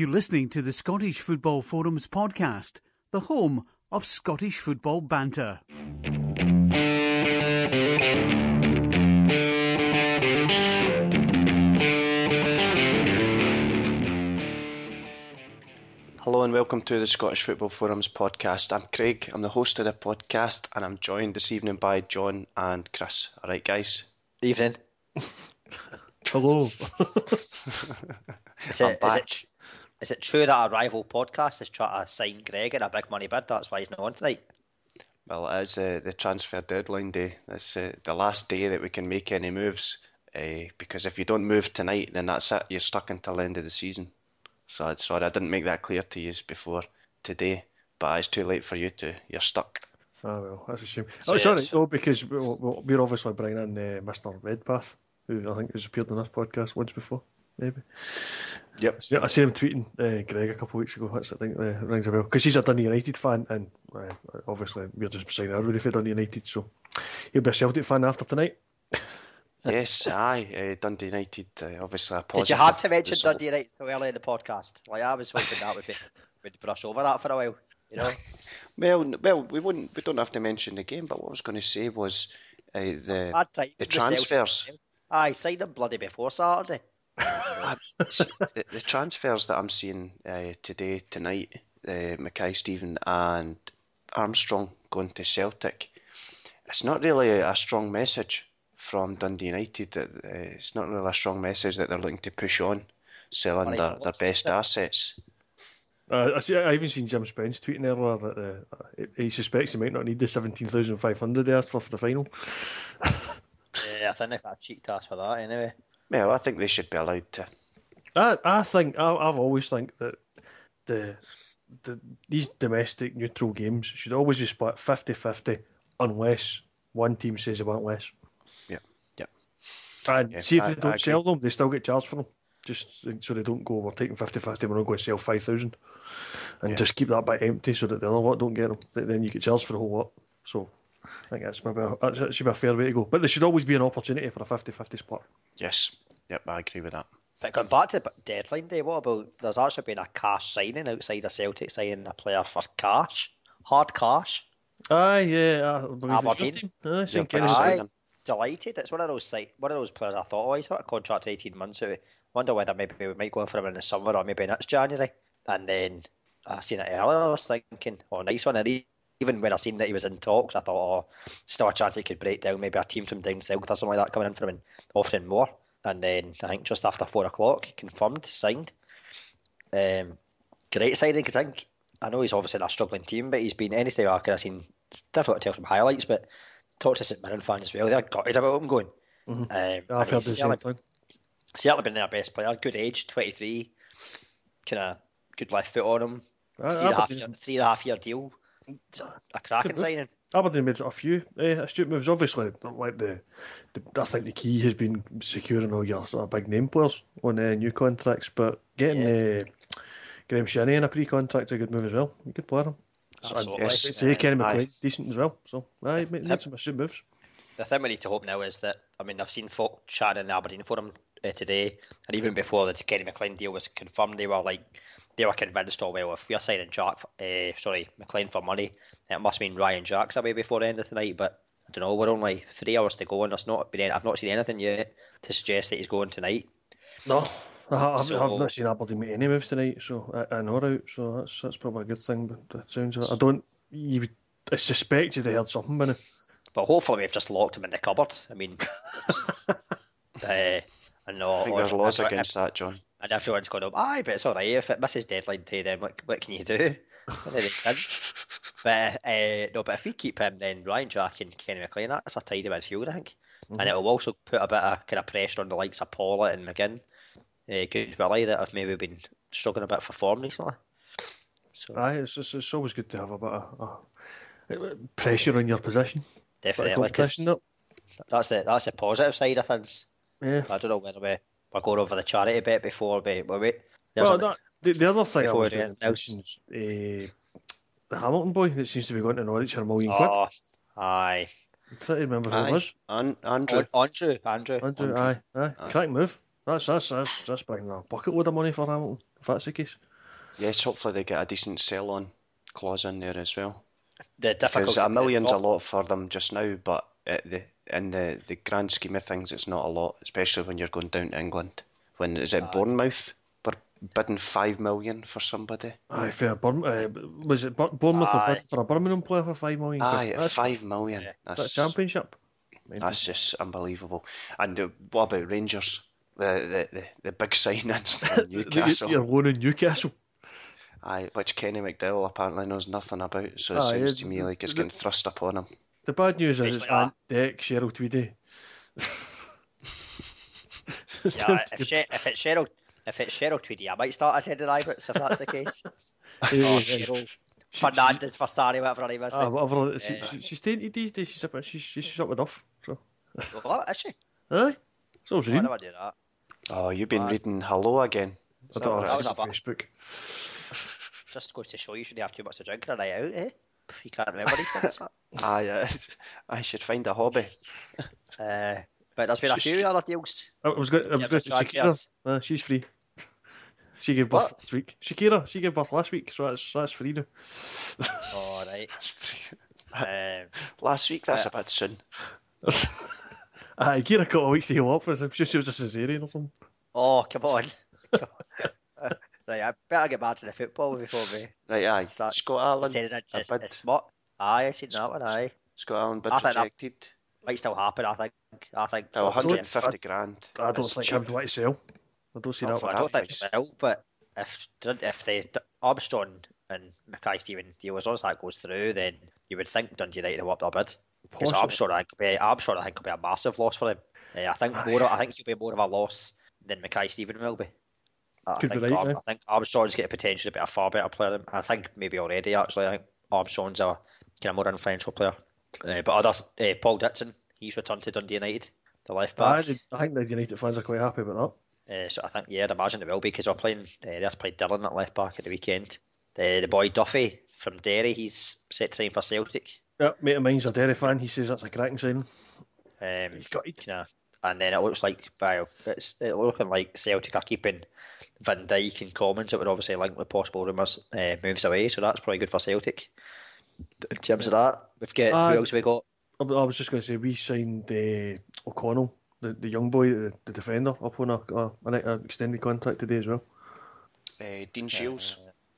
You're listening to the Scottish Football Forums podcast, the home of Scottish football banter. Hello and welcome to the Scottish Football Forums podcast. I'm Craig, I'm the host of the podcast, and I'm joined this evening by John and Chris. Alright guys? Evening. Hello. Is it true that our rival podcast is trying to sign Greg in a big money bid? That's why he's not on tonight. Well, it is the transfer deadline day. That's the last day that we can make any moves, because if you don't move tonight, then that's it. You're stuck until the end of the season. So I'm sorry, I didn't make that clear to you before today, but it's too late for you to. You're stuck. Oh, well, that's a shame. So, because we're obviously bringing in Mr. Redpath, who I think has appeared on this podcast once before, maybe. Yep. I see him tweeting Greg a couple of weeks ago. That's, I think, rings a bell. Because he's a Dundee United fan, and obviously we're just signing everybody for Dundee United, so he'll be a Celtic fan after tonight. Yes, aye. Dundee United, obviously a positive. Did you have to mention result. Dundee United so early in the podcast? Like, I was hoping that would brush over that for a while, you know. Well, we don't have to mention the game. But what I was going to say was the transfers. Aye, signed them bloody before Saturday. The transfers that I'm seeing tonight, Mackay-Steven and Armstrong going to Celtic. It's not really a strong message from Dundee United. It's not really a strong message that they're looking to push on, selling their best assets. I even seen Jim Spence tweeting earlier that he suspects he might not need the 17,500 they asked for the final. Yeah, I think they've got a cheek task for that anyway. Well, I think they should be allowed to. I've always think that these domestic neutral games should always be split 50-50 unless one team says they want less. Yeah. And see if they don't sell them, they still get charged for them. Just so they don't go, we're taking 50-50, we're not going to sell 5,000. And just keep that bit empty so that the other lot don't get them. Then you get charged for the whole lot. So I think that's maybe that should be a fair way to go. But there should always be an opportunity for a 50-50 split. Yes. Yep, I agree with that. But going back to deadline day, what about, there's actually been a cash signing outside of Celtic, signing a player for cash. Hard cash. Aye, yeah. Aberdeen. Aye. Delighted. It's one of those players I thought, he's got a contract 18 months out. Wonder whether maybe we might go for him in the summer or maybe next January. And then I seen it earlier, I was thinking, nice one. And even when I seen that he was in talks, I thought, still a chance he could break down, maybe a team from down south or something like that coming in for him and offering more. And then I think just after 4 o'clock, confirmed, signed. Great signing, because I know he's obviously in a struggling team, but he's been anything I could have seen. Difficult to tell from highlights, but talked to St. Mirren fans as well. They're gutted about him going. Mm-hmm. I've heard the same thing. Certainly been their best player. Good age, 23. Kind of good left foot on him. 3.5 year deal. It's a cracking signing. Aberdeen made a few astute moves. Obviously, like I think the key has been securing all your sort of big name players on new contracts. But getting Graham Shinney in a pre-contract is a good move as well. A good player. Absolutely. So Kenny McLean, decent as well. So he made some astute moves. The thing we need to hope now is that, I've seen folk chatting in Aberdeen for him today, and even before the Kenny McLean deal was confirmed, they were convinced, if we're signing McLean for money, it must mean Ryan Jack's away before the end of the night. But I don't know, we're only 3 hours to go, and I've not seen anything yet to suggest that he's going tonight. No, I've not seen Aberdeen make any moves tonight, so I know out. So that's probably a good thing. But that sounds like I suspect you'd have heard something by now. But hopefully we've just locked him in the cupboard. I think there's laws against that, John. And everyone's going, aye, but it's all right. If it misses deadline day, then what can you do? But if we keep him, then Ryan Jack and Kenny McLean, that's a tidy midfield, I think. Mm-hmm. And it'll also put a bit of kind of pressure on the likes of Paula and McGinn, Goodwillie, that have maybe been struggling a bit for form recently. So, aye, it's always good to have a bit of pressure on your position. Definitely. That's the positive side of things. Yeah. I don't know whether we're going over the charity bit before we wait. The other thing I was going to mention is the Hamilton boy that seems to be going to Norwich for £1 million. Oh, aye. I'm trying to remember who it was. Andrew. Aye. Cracking move. That's bringing a bucket load of money for Hamilton, if that's the case. Yes, hopefully they get a decent sell-on clause in there as well. Because a million's a lot for them just now, but in the grand scheme of things, it's not a lot, especially when you're going down to England. When is it Bournemouth? We're bidding 5 million for somebody. Aye, for Bournemouth were bidding for a Birmingham player for 5 million. Aye, that's 5 million. Yeah. That's championship. That's just unbelievable. And what about Rangers? The big signings for Newcastle. You're loaning Newcastle. Aye, which Kenny McDowell apparently knows nothing about, so it seems to me like it's getting thrust upon him. The bad news is it's Van Dijk, Cheryl Tweedy. If it's Cheryl Tweedy, I might start attending Ibrox if that's the case. Cheryl Fernandes, Versari, whatever her name is. Whatever. She's tainted these days. She's up with Duff. So. What is she? Aye. So was I never do that. Oh, you've been reading Hello again. I don't know. It's on Facebook. Just goes to show you shouldn't have too much to drink on a night out, eh? You can't remember these things. I should find a hobby. But there's been a few other deals. I was going to Shakira. She's free. She gave birth last week. Shakira, she gave birth last week, so that's free now. All right. Last week, that's a bit soon. Aye, give her a couple of weeks to heal up for us. I'm sure she was a cesarean or something. Oh, come on. Right, I better get back to the football before we start. Scott Allen. Aye, I seen that one, aye. Scott Allen bid rejected. Might still happen, I think. Oh, 150 grand. I don't think I'd like to sell. I don't see that one. I don't think they will, but if the Armstrong and Mackay-Steven deal, as long as that goes through, then you would think Dundee United will up their bid. Because Armstrong, I think, will be a massive loss for him. I think he'll be more of a loss than Mackay-Steven will be. I think Armstrong's got a potential to be a far better player than him. I think maybe already, actually. I think Armstrong's a kind of more influential player. But others, Paul Ditson, he's returned to Dundee United, the left back. I think the United fans are quite happy about that. So I think, I'd imagine it will be, because they just played Dylan at left back at the weekend. The boy Duffy from Derry, he's set to sign for Celtic. Yeah, mate of mine's a Derry fan, he says that's a cracking signing. He's got it. You know, and then it looks like Celtic are keeping Van Dijk and Commons. It would obviously link with possible rumours moves away, so that's probably good for Celtic. In terms of that, we've got who else have we got? I was just going to say we signed O'Connell, the young boy, the defender, up on an extended contract today as well. Dean Shields,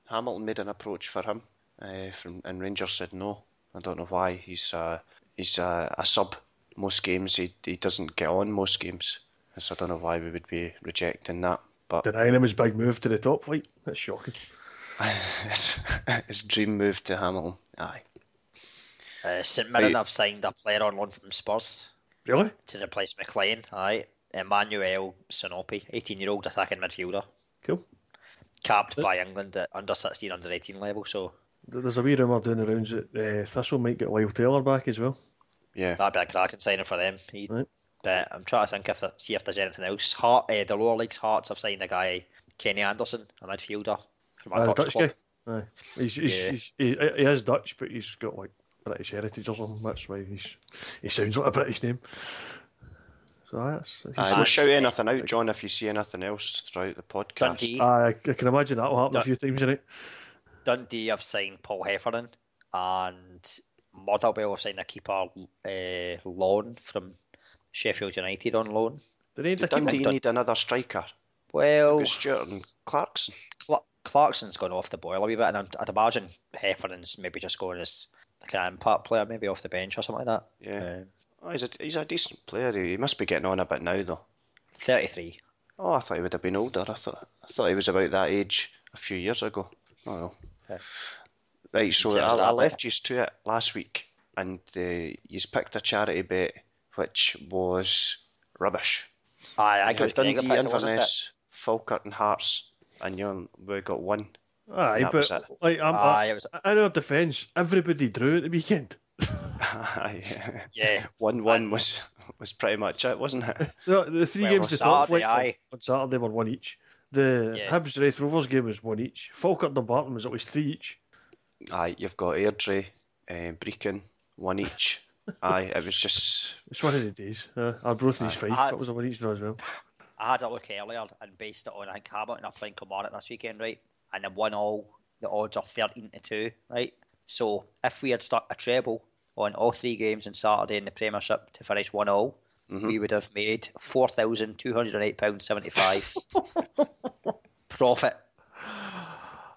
Hamilton made an approach for him, and Rangers said no. I don't know why. He's a sub. Most games he doesn't get on most games, so I don't know why we would be rejecting that. But denying him his big move to the top flight, that's shocking. His dream move to Hamilton. Aye. St. Mirren have signed a player on loan from Spurs. Really? To replace McLean. Aye. Emmanuel Sanopi, 18-year-old attacking midfielder. Cool. Capped by England at under 16, under 18 level. So there's a wee rumour doing the rounds that Thistle might get Lyle Taylor back as well. Yeah, that'd be a cracking signing for them. Right. But I'm trying to think if there's anything else. The lower leagues, Hearts have signed a guy, Kenny Anderson, a midfielder from a Dutch club. Guy. Aye. He is Dutch, but he's got like British heritage or something. That's why he sounds like a British name. So we'll shout anything out, John, if you see anything else throughout the podcast. Dundee. I can imagine that will happen a few times, innit? Dundee have signed Paul Heffernan, and Motherwell have signed a keeper loan from Sheffield United on loan. Do Dundee need another striker? Well, Stewart and Clarkson. Clarkson's gone off the boil a wee bit, and I'd imagine Heffernan's maybe just going as like an impact player, maybe off the bench or something like that. Yeah, he's a decent player. He must be getting on a bit now though. 33. Oh, I thought he would have been older. I thought he was about that age a few years ago. Oh well. Yeah. Right, so I left you to it last week, and you picked a charity bet, which was rubbish. I got Dundee, Inverness, Falkirk and Hearts, and we got one. Aye, but in our defence, everybody drew at the weekend. Yeah. 1-1 was pretty much it, wasn't it? The three games to top flight on Saturday were one each. The Hibs Wraith Rovers game was one each. Falkirk Dumbarton was at least three each. Aye, you've got Airdrie, Brecon, one each. Aye, it was just... It's one of the days. Arbroath five. That was a one each draw as well. I had a look earlier and based it on, I think Hamilton are playing Kilmarnock this weekend, right? and the 1-1, the odds are 13-2, right? So if we had stuck a treble on all three games on Saturday in the Premiership to finish 1-1, we would have made £4,208.75 profit.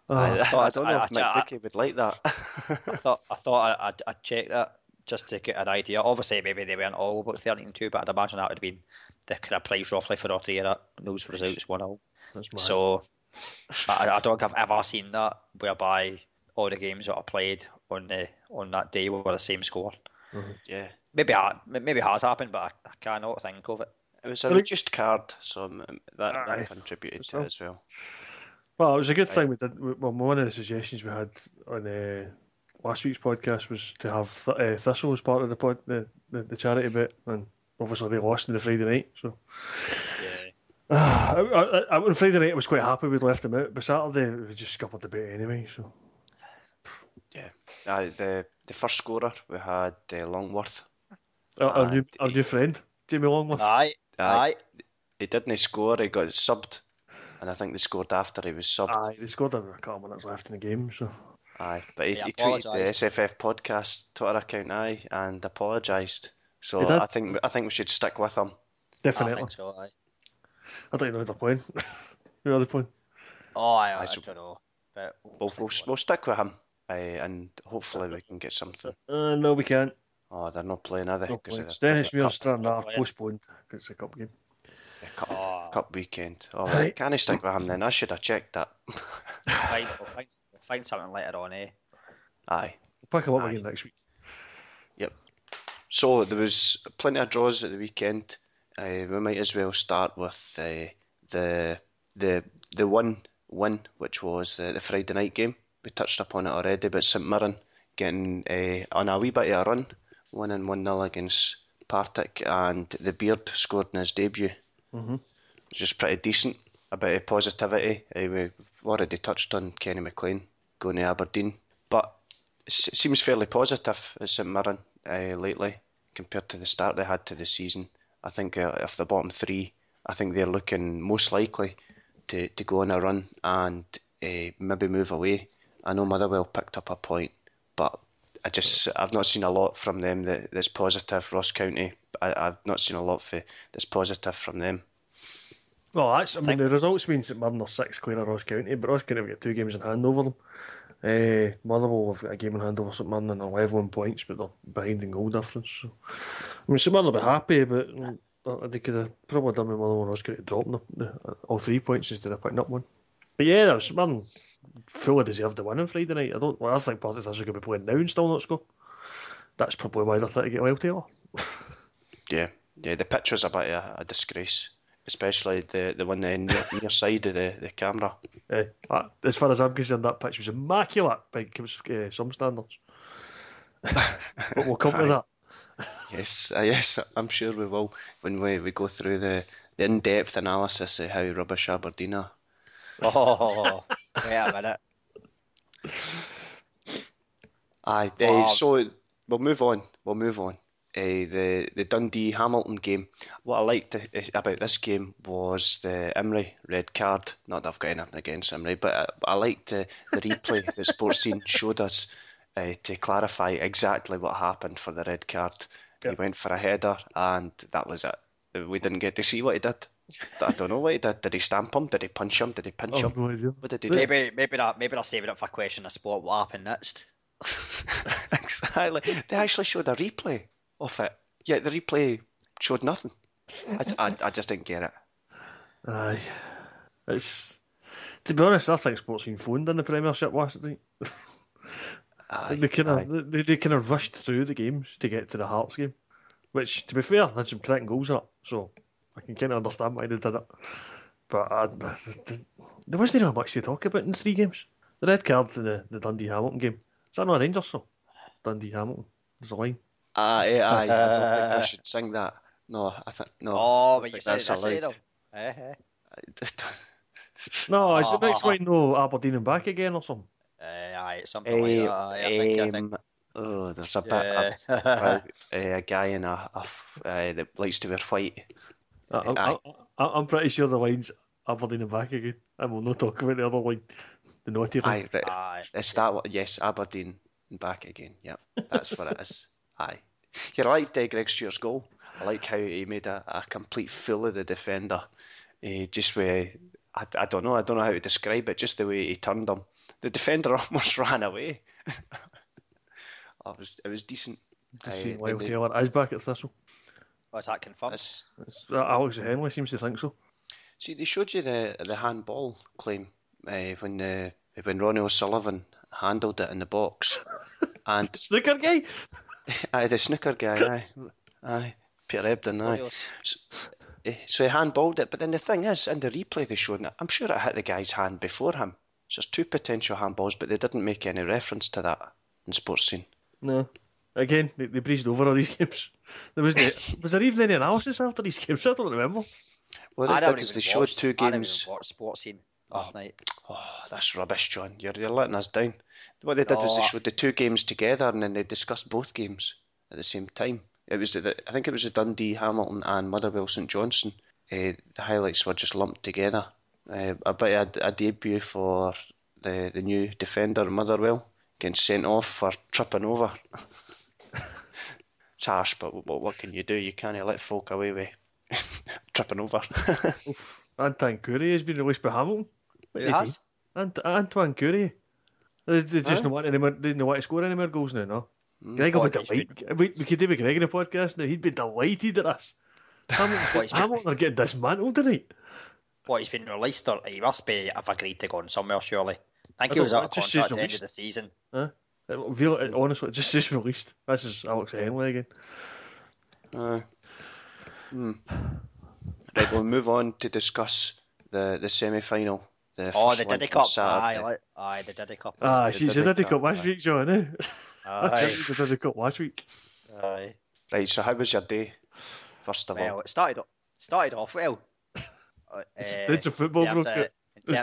Oh, I don't know if Dickey would like that. I thought I'd check that just to get an idea. Obviously, maybe they weren't all about 13-2, but I'd imagine that would have been the kind of price roughly for all three of those results, 1-0. So I don't think I've ever seen that whereby all the games that I played on that day were the same score. Mm-hmm. Yeah, maybe it has happened, but I cannot think of it. It was a reduced card, so that contributed to it as well. Well, it was a good thing we did. Well, one of the suggestions we had on last week's podcast was to have Thistle as part of the charity bit, and obviously they lost on the Friday night. So yeah, on Friday night I was quite happy we'd left them out, but Saturday we just scuppered the bit anyway. So yeah, the first scorer we had Longworth, our new friend Jamie Longworth. Aye. He didn't score. He got subbed. And I think they scored after he was subbed. Aye, they scored over a couple minutes left in the game, so... Aye, but he tweeted the SFF podcast Twitter account, and apologised. So I think we should stick with him. Definitely. I think so, aye. I don't even know who they're playing. Who are they playing? Oh, I don't know. But we'll stick with him, and hopefully we can get something. No, we can't. Oh, they're not playing, are they? Not playing. Stennis Muirstrand are postponed because it's a cup game. Cup weekend. Oh, right. Can I stick with him then? I should have checked that. We'll find something later on, eh? Aye. We'll pick him up again next week. Yep. So there was plenty of draws at the weekend. We might as well start with the one win, which was the Friday night game. We touched upon it already, but St. Mirren getting on a wee bit of a run, winning 1-0 against Partick, and the Beard scored in his debut. Mm-hmm. Just pretty decent. A bit of positivity. We've already touched on Kenny McLean going to Aberdeen, but it seems fairly positive at St Mirren lately compared to the start they had to the season. I think if the bottom three, I think they're looking most likely to go on a run and maybe move away. I know Motherwell picked up a point, but I've not seen a lot from them that's positive. Ross County, I've not seen a lot that's positive from them. Well, the results mean St Mirren are 6 clear of Ross County, but Ross County have got 2 games in hand over them. Motherwell have got a game in hand over St Mirren and they're level in points, but they're behind in goal difference. So. I mean, St Mirren will be happy, but they could have probably done with Motherwell and Ross County dropping all 3 points instead of picking up one. But yeah, St Mirren fully deserved the win on Friday night. I think Partick Thistle are going to be playing now and still not score. That's probably why they're trying to get well Taylor. Yeah, the picture's a bit of a disgrace, especially the one near side of the camera. As far as I'm concerned, that picture was immaculate by some standards. But we'll come to that. Yes, I'm sure we will when we go through the in-depth analysis of how rubbish Aberdeen are. Oh, wait a minute. So we'll move on. The Dundee Hamilton game. What I liked about this game was the Emory red card. Not that I've got anything against Emory, but I liked the replay that Sports Scene showed us to clarify exactly what happened for the red card. Yep. He went for a header, and that was it. We didn't get to see what he did. I don't know what he did. Did he stamp him? Did he punch him? Did he pinch him? No idea. What did he do? Maybe they're saving up for a question of sport. What happened next? Exactly. They actually showed a replay of it. Yeah, the replay showed nothing. I just didn't get it. Aye, to be honest, I think Sports Scene phoned in the Premiership last night. They kind of rushed through the games to get to the Hearts game, which, to be fair, had some cracking goals in it. So I can kind of understand why they did it, but there wasn't really much to talk about in 3 games. The red card in the Dundee Hamilton game. Is that not Rangers? So Dundee Hamilton is the line. I don't think I should sing that. No, I think no. Oh, but you said that's allowed. No, it's the next line. No, Aberdeen and back again or something. Aye, something like that. I think. Oh, there's a bit a guy in that likes to wear white. I'm pretty sure the line's Aberdeen and back again, and we'll not talk about the other line. The naughty one? Aye, right. Aye. It's that one. Yes, Aberdeen and back again. Yep, that's what it is. Aye. Yeah, I liked Greg Stewart's goal. I like how he made a complete fool of the defender. Just with, I don't know how to describe it, just the way he turned him. The defender almost ran away. It was decent. Just seeing Lyle Taylor is back at Thistle. Oh, is that confirmed? Alex Henley seems to think so. See, they showed you the handball claim when Ronnie O'Sullivan handled it in the box. And the snooker guy? Aye, the snooker guy, aye. Peter Ebden, aye. So he handballed it, but then the thing is, in the replay they showed it, I'm sure it hit the guy's hand before him. So there's two potential handballs, but they didn't make any reference to that in Sports Scene. No. Again, they breezed over all these games. Was there even any analysis after these games? I don't remember. Well, they showed two games. I didn't Sports Scene last night. Oh, that's rubbish, John. You're letting us down. What they did was they showed the two games together and then they discussed both games at the same time. It was I think it was the Dundee, Hamilton, and Motherwell, St. Johnstone. The highlights were just lumped together. A debut for the new defender, Motherwell, getting sent off for tripping over. It's harsh, but what can you do? You can't let folk away with tripping over. Antoine Courier has been released by Hamilton. He has? Antoine Courier. They just don't want anymore. They don't want to score any more goals now, no? Greg would be delighted. We could do with Greg in the podcast now. He'd be delighted at us. Hamilton are getting dismantled tonight. What, he's been released? Or he must be, I've agreed to go on somewhere, surely. I think he was out of contract at the end of the season. Huh? Honestly, it just says released. This is Alex Henley again. Right, we'll move on to discuss the semi-final. The Diddy Cup. Aye, the Diddy Cup. Aye, she's the Diddy Cup last week, John, eh? I think the Diddy Cup last week. Aye. Right, so how was your day, first of all? Well, it started off well. It's a football broker. In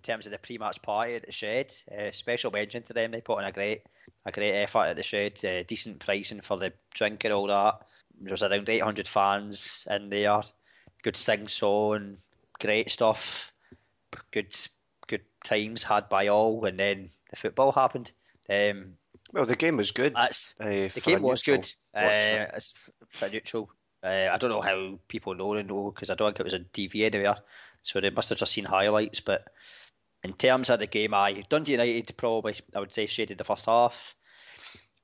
terms of the pre-match party at the Shed, special mention to them. They put in a great effort at the Shed. Decent pricing for the drink and all that. There was around 800 fans in there. Good sing-song, great stuff. Good times had by all. And then the football happened. Well, the game was good. The game was good. It's pretty neutral. I don't know how people know because I don't think it was on TV anywhere, so they must have just seen highlights. But in terms of the game, Dundee United probably, I would say, shaded the first half.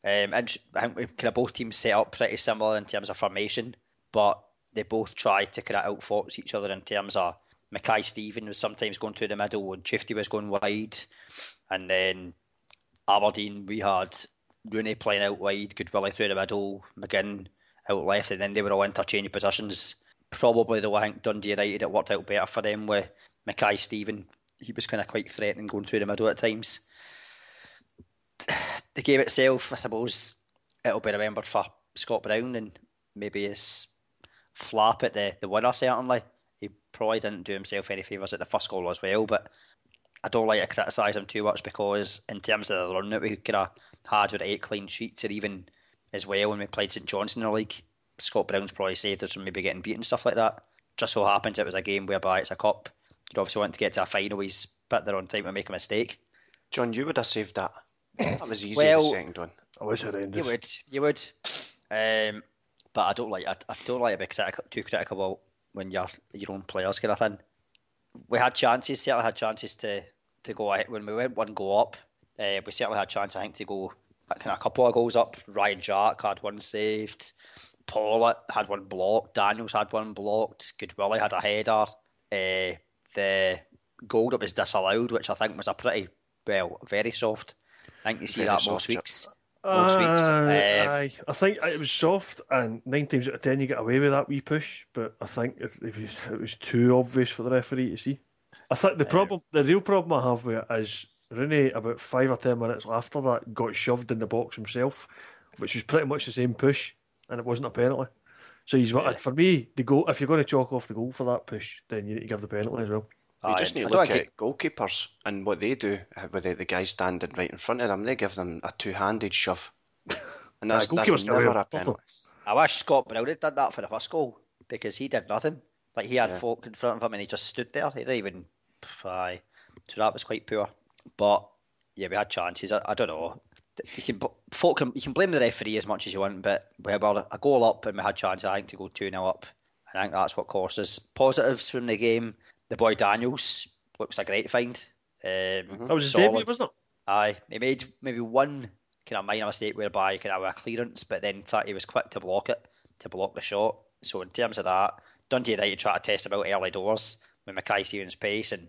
And I think kind of both teams set up pretty similar in terms of formation, but they both tried to kind of outfox each other in terms of Mackay-Steven was sometimes going through the middle and Chifty was going wide, and then Aberdeen we had Rooney playing out wide, Goodwillie through the middle, McGinn out left, and then they were all interchanged positions. Probably though, I think Dundee United, it worked out better for them with Mackay-Steven. He was kind of quite threatening going through the middle at times. The game itself, I suppose, it'll be remembered for Scott Brown and maybe his flap at the winner, certainly. He probably didn't do himself any favours at the first goal as well, but I don't like to criticise him too much because in terms of the run that we kind of had with 8 clean sheets or even as well when we played St. Johnstone in the league, Scott Brown's probably saved us from maybe getting beaten, stuff like that. Just so happens it was a game whereby it's a cup. You'd obviously want to get to a final, he's bit there on time to make a mistake. John, you would have saved that. That was easy, the second one. I was horrendous. You would. But I don't like to be too critical when you're your own players kind of thing. We had chances, certainly had chances to go ahead. When we went one goal up, we certainly had chance, I think, to go kind of a couple of goals up. Ryan Jack had one saved. Paulett had one blocked. Daniels had one blocked. Goodwillie had a header. The goal that was disallowed, which I think was very soft. I think you see that most weeks. I think it was soft, and 9 times out of 10 you get away with that wee push. But I think it was too obvious for the referee to see. I think the real problem I have with it is Rooney, about 5 or 10 minutes after that, got shoved in the box himself, which was pretty much the same push, and it wasn't a penalty. So for me, the goal, if you're going to chalk off the goal for that push, then you need to give the penalty as well. You just need to look at goalkeepers and what they do with the guy standing right in front of them. They give them a two-handed shove. And that's never a penalty. I wish Scott Brown had done that for the first goal, because he did nothing. Like, he had folk in front of him and he just stood there. He didn't even... So that was quite poor. But yeah, we had chances. I don't know. You can blame the referee as much as you want, but we had a goal up and we had chances, I think, to go 2-0 up. I think that's what caused us. Positives from the game. The boy Daniels looks a great find. That was his debut, wasn't it? Aye. He made maybe one kind of minor mistake whereby he could have a clearance, but then thought he was quick to block it, to block the shot. So in terms of that, Dundee United tried to test him out early doors with Mackay-Steven's pace, and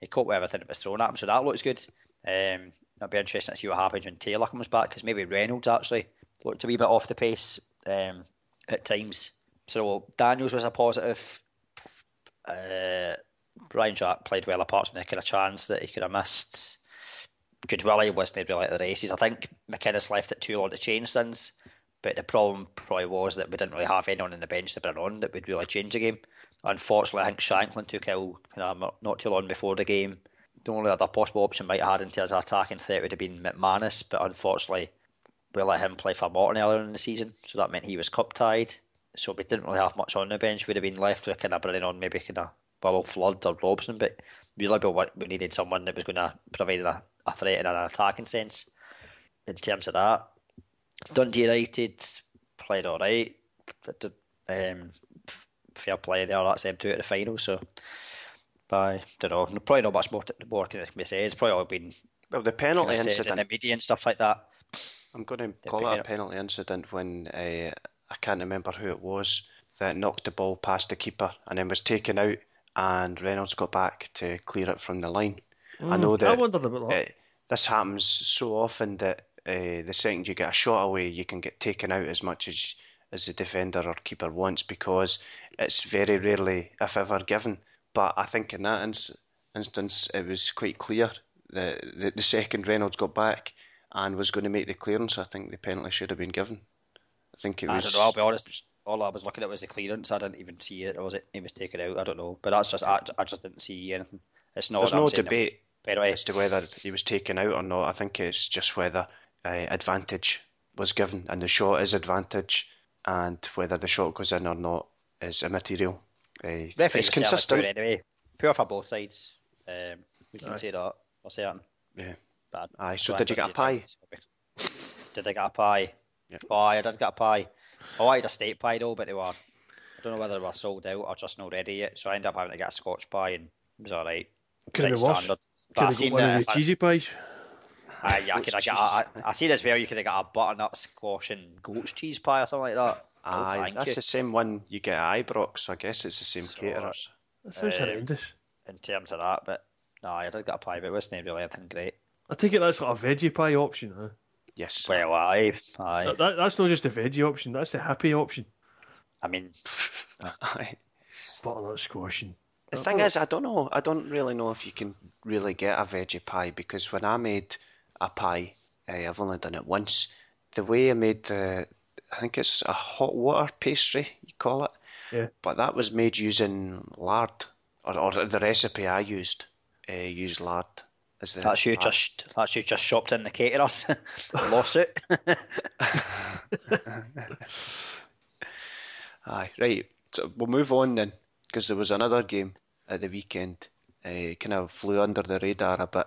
he caught with everything that was thrown at him, so that looks good. It'll be interesting to see what happens when Taylor comes back, because maybe Reynolds actually looked a wee bit off the pace at times. So Daniels was a positive. Ryan Jack played well apart from the kind of chance that he could have missed. Goodwillie wasn't really at the races. I think McInnes left it too long to change things, but the problem probably was that we didn't really have anyone on the bench to bring on that would really change the game. Unfortunately, I think Shanklin took ill not too long before the game. The only other possible option might have had in terms of attacking threat would have been McManus, but unfortunately we let him play for Morton earlier in the season, so that meant he was cup tied. So we didn't really have much on the bench. We'd have been left with kind of bringing on maybe kind of Bubble Flood or Robson, but really we needed someone that was going to provide a threat in an attacking sense. In terms of that, Dundee United played all right. Fair play there. That's them two at the final. So, I don't know. Probably not much more can be said. It's probably all been the penalty incident in the media and stuff like that. I'm going to call it a penalty incident when I can't remember who it was that knocked the ball past the keeper and then was taken out, and Reynolds got back to clear it from the line. I know that. I wondered about that. This happens so often that the second you get a shot away, you can get taken out as much as the defender or keeper wants, because it's very rarely, if ever, given. But I think in that instance, it was quite clear that the second Reynolds got back and was going to make the clearance, I think the penalty should have been given. I think it was. I don't know, I'll be honest. All I was looking at was the clearance. I didn't even see it. Or was it? It was taken out. I don't know. But that's just I just didn't see anything. It's not. There's no debate as to whether he was taken out or not. I think it's just whether advantage was given, and the shot is advantage, and whether the shot goes in or not is immaterial. It's consistent anyway. Pure for both sides. We can say that for certain. Yeah. Bad. Aye. So did you get a pie? Did I get a pie? Yeah. Oh, I did get a pie. I wanted a steak pie though, but I don't know whether they were sold out or just not ready yet. So I ended up having to get a Scotch pie, and it was all right. Could have got one of the cheesy pies. Yeah, I see as well. You could have got a butternut squash and goat's cheese pie or something like that. That's the same one you get at Ibrox. So I guess it's the same caterers. That sounds horrendous in terms of that. But no, I did get a pie, but it wasn't really anything great. I take it that's got a veggie pie option, huh? Yes. Well, aye. That's not just the veggie option, that's the happy option. I mean, butternut squash. The thing is, I don't know. I don't really know if you can really get a veggie pie, because when I made a pie, I've only done it once. The way I made I think it's a hot water pastry, you call it. Yeah. But that was made using lard, or the recipe I used used lard. That's you just shopped in the caterers. Lawsuit. Aye, right. So we'll move on then, because there was another game at the weekend. Kind of flew under the radar a bit.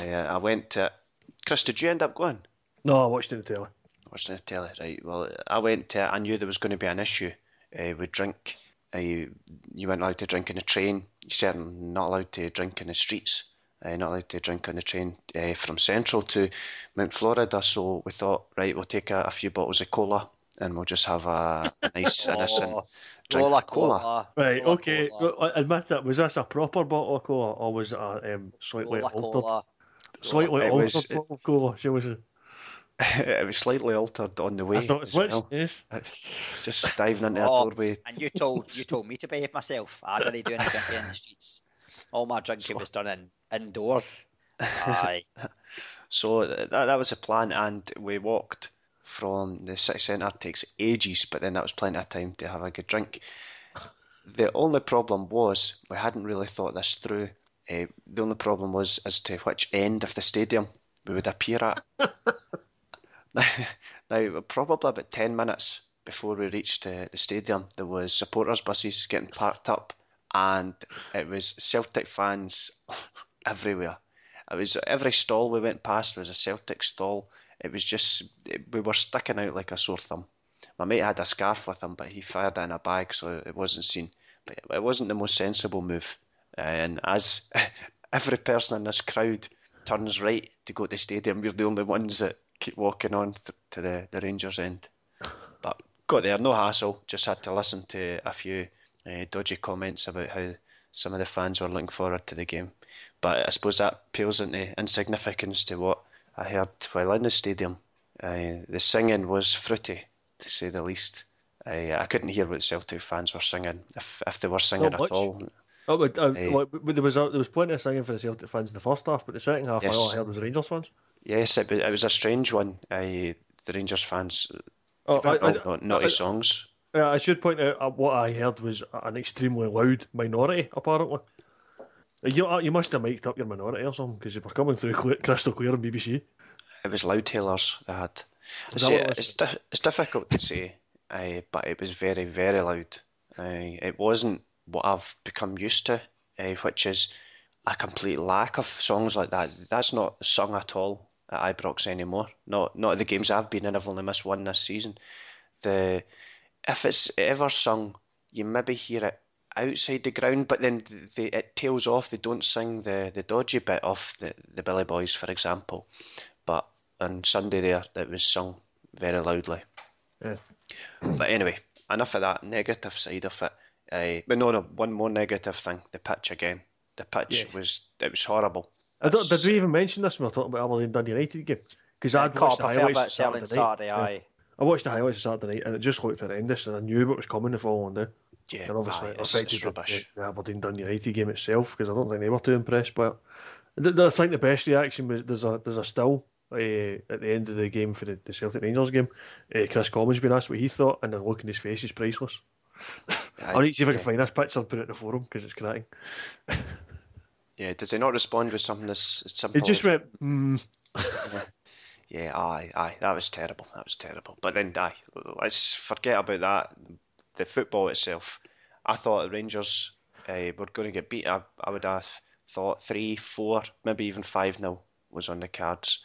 I went to. Chris, did you end up going? No, I watched it on the telly. Right. Well, I went to. I knew there was going to be an issue with drink. You weren't allowed to drink in the train. You're certainly not allowed to drink in the streets. Not allowed to drink on the train from Central to Mount Florida, so we thought, right, we'll take a few bottles of cola and we'll just have a nice innocent drink of cola. Right, cola, okay. Cola. Well, admit that, was this a proper bottle of cola, or was it a slightly altered? Bottle of cola, shall we say? It was slightly altered on the way. I thought it was, yes. Just diving into a doorway. And you told me to behave myself. I didn't do anything in the streets. All my drinking was done indoors. Aye. So that was the plan, and we walked from the city centre. It takes ages, but then that was plenty of time to have a good drink. The only problem was we hadn't really thought this through. The only problem was as to which end of the stadium we would appear at. Now, probably about 10 minutes before we reached the stadium, there was supporters' buses getting parked up, and it was Celtic fans everywhere. It was every stall we went past was a Celtic stall. It was just, we were sticking out like a sore thumb. My mate had a scarf with him, but he fired it in a bag, so it wasn't seen. But it wasn't the most sensible move. And as every person in this crowd turns right to go to the stadium, we're the only ones that keep walking on to the Rangers end. But got there, no hassle, just had to listen to a few dodgy comments about how some of the fans were looking forward to the game. But I suppose that pales into insignificance to what I heard while in the stadium. The singing was fruity, to say the least. I couldn't hear what Celtic fans were singing, if they were singing at all. Oh, but, there was plenty of singing for the Celtic fans in the first half, but the second half, yes, all I heard was Rangers fans. Yes, it was a strange one. The Rangers fans, naughty songs. I should point out what I heard was an extremely loud minority, apparently. You must have mic'd up your minority or something, because you were coming through crystal clear on BBC. It was loudtailers they had. It's difficult to say, but it was very, very loud. It wasn't what I've become used to, which is a complete lack of songs like that. That's not sung at all at Ibrox anymore. Not the games I've been in. I've only missed one this season. If it's ever sung, you maybe hear it outside the ground, but then it tails off. They don't sing the dodgy bit off the Billy Boys, for example. But on Sunday there, it was sung very loudly. Yeah. But anyway, enough of that negative side of it. But no, one more negative thing, the pitch again. The pitch, yes, was horrible. Did we even mention this when we were talking about Hamilton Dundee United game? Because I'd watched the highlights on Saturday night. I watched the highlights Saturday night and it just looked horrendous, and I knew what was coming the following day. Yeah, and obviously it affected the Aberdeen Dundee United game itself, because I don't think they were too impressed. But I think the best reaction was there's a still at the end of the game for the Celtic Rangers game. Chris Commons been asked what he thought, and the look in his face is priceless. I need to see if I can find this picture and put it in the forum, because it's cracking. Yeah, does he not respond with something as simple? He just went, Yeah, aye, that was terrible. But then, let's forget about that. The football itself, I thought the Rangers were going to get beat. I would have thought 3-4, maybe even 5-0 was on the cards.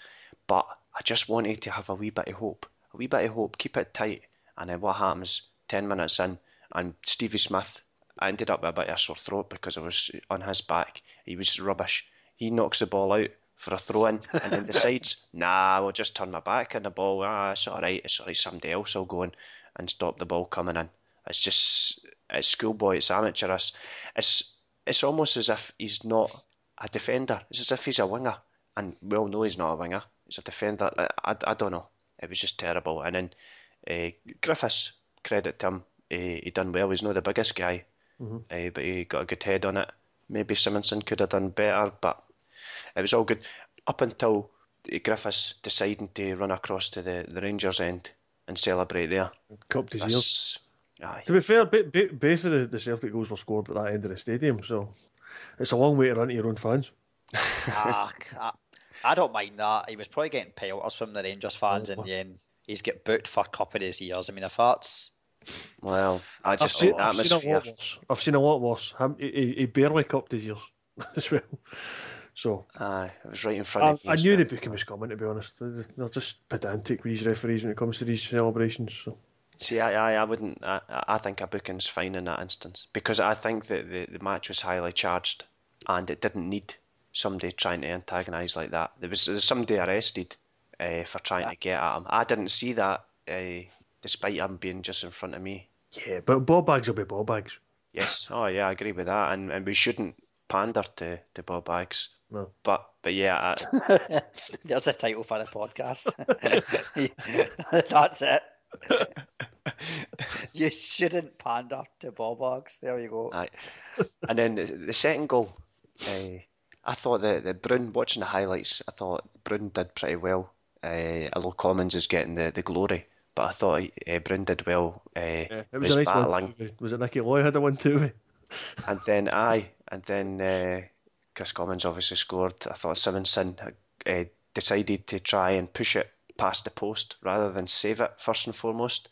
But I just wanted to have a wee bit of hope, keep it tight. And then what happens 10 minutes in, and Stevie Smith, I ended up with a bit of a sore throat because I was on his back. He was rubbish. He knocks the ball out for a throw-in and then decides, we'll just turn my back on the ball. It's all right, somebody else will go in and stop the ball coming in. It's just, it's schoolboy, it's amateurish. It's almost as if he's not a defender. It's as if he's a winger. And we all know he's not a winger. He's a defender. I don't know. It was just terrible. And then Griffiths, credit to him, he done well. He's not the biggest guy, but he got a good head on it. Maybe Simonson could have done better, but it was all good. Up until Griffiths deciding to run across to the Rangers end and celebrate there. Cupped his ears. Aye. To be fair, both of the Celtic goals were scored at that end of the stadium, so it's a long way to run to your own fans. I don't mind that. He was probably getting pelters from the Rangers fans in the end. He's got booked for cupping his ears. I mean, if that's... Well, I just see the atmosphere. I've seen a lot worse. He barely cupped his ears as well. So, it was right in front of me. I knew the booking was coming, to be honest. They're just pedantic, these referees, when it comes to these celebrations, so... See, I wouldn't. I think a booking's fine in that instance, because I think that the match was highly charged, and it didn't need somebody trying to antagonise like that. There was somebody arrested for trying to get at him. I didn't see that, despite him being just in front of me. Yeah, but ball bags will be ball bags. Yes. Oh yeah, I agree with that, and we shouldn't pander to ball bags. No. But yeah. There's a title for the podcast. That's it. You shouldn't pander to ball bags. There you go. Aye. And then the second goal, I thought that Brun, watching the highlights, I thought Brun did pretty well. Although Commons is getting the glory, but I thought Brun did well. It was a nice battling. Was it Nicky Loy had a 1-2? And then Chris Commons obviously scored. I thought Simonson decided to try and push it past the post rather than save it first and foremost,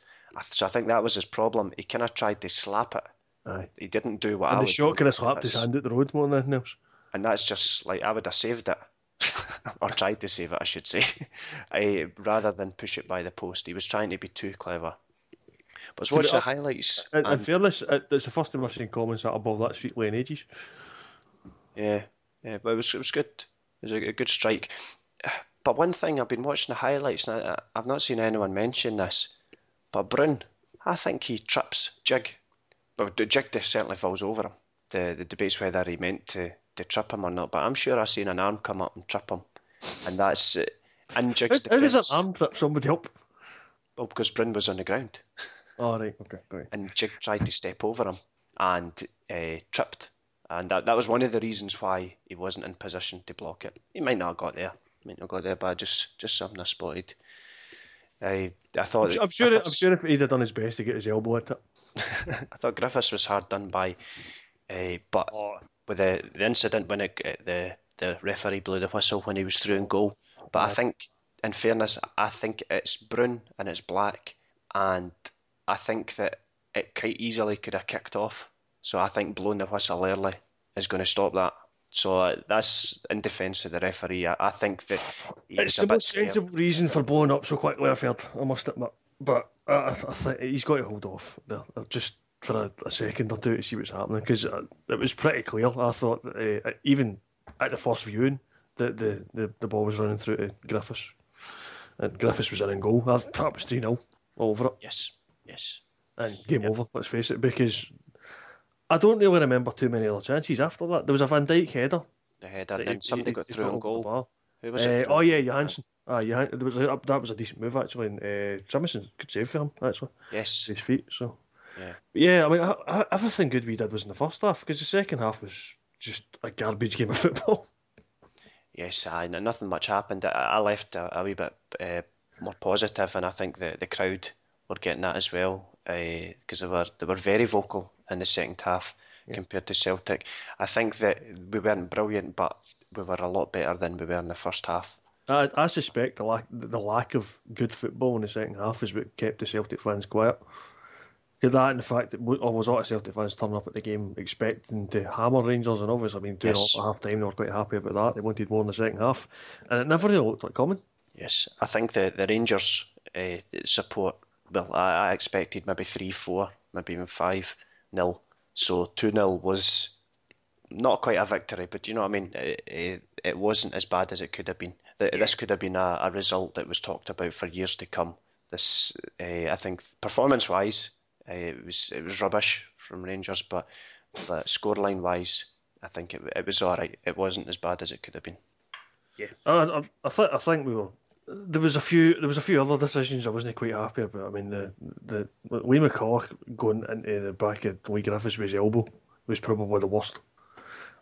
so I think that was his problem. He kind of tried to slap it. Aye. He didn't do what I would do. And the shot kind of slapped his hand at the road more than anything else. And that's just like, I would have saved it. Or tried to save it, I should say, rather than push it by the post. He was trying to be too clever. But let's watch the highlights. In fairness, it's the first time I've seen Commons at above that sweet way in ages. Yeah, but it was good. It was a good strike. But one thing, I've been watching the highlights, and I've not seen anyone mention this, but Brun, I think he trips Jig. Well, Jig certainly falls over him. The debate's whether he meant to trip him or not, but I'm sure I've seen an arm come up and trip him, and that's in Jig's defence. How does an arm trip somebody up? Well, because Brun was on the ground. Oh, right, okay, great. And Jig tried to step over him and tripped, and that was one of the reasons why he wasn't in position to block it. He might not have got there, but just something I spotted. I thought. I'm sure if he'd have done his best to get his elbow at it. I thought Griffiths was hard done by, but with the incident when the referee blew the whistle when he was through in goal. But I think, in fairness, I think it's Brun and it's Black, and I think that it quite easily could have kicked off. So I think blowing the whistle early is going to stop that. So that's in defence of the referee. I think that it's the most sensible reason for blowing up so quickly, I've heard, I must admit. But I think he's got to hold off there, just for a second or two to see what's happening, because it was pretty clear. I thought, even at the first viewing, that the ball was running through to Griffiths. And Griffiths was in goal. That was 3-0 over it. Yes. And game over, let's face it, because I don't really remember too many other chances after that. There was a Van Dijk header. The header, and then somebody got through on goal. Who was it? Oh, yeah, Johansson. That was a decent move, actually. And Simonson, good save for him, actually. Yes. His feet, so. Yeah. But yeah, I mean, everything good we did was in the first half, because the second half was just a garbage game of football. Yes, nothing much happened. I left a wee bit more positive, and I think the crowd were getting that as well, because they were very vocal in the second half compared to Celtic. I think that we weren't brilliant, but we were a lot better than we were in the first half. I suspect the lack of good football in the second half is what kept the Celtic fans quiet. That and the fact that there was a lot of Celtic fans turning up at the game expecting to hammer Rangers, and obviously, I mean, 2-0 at half time, they were quite happy about that. They wanted more in the second half, and it never really looked like coming. Yes, I think the Rangers support, well, I expected maybe 3-4, maybe even 5-0. So 2-0 was not quite a victory, but you know what I mean? It wasn't as bad as it could have been. This could have been a result that was talked about for years to come. This, I think, performance-wise, it was rubbish from Rangers, but scoreline-wise, I think it was all right. It wasn't as bad as it could have been. Yeah, I think we were. There was a few other decisions I wasn't quite happy about. I mean, the Lee McCaw going into the back of Lee Griffiths with his elbow was probably the worst.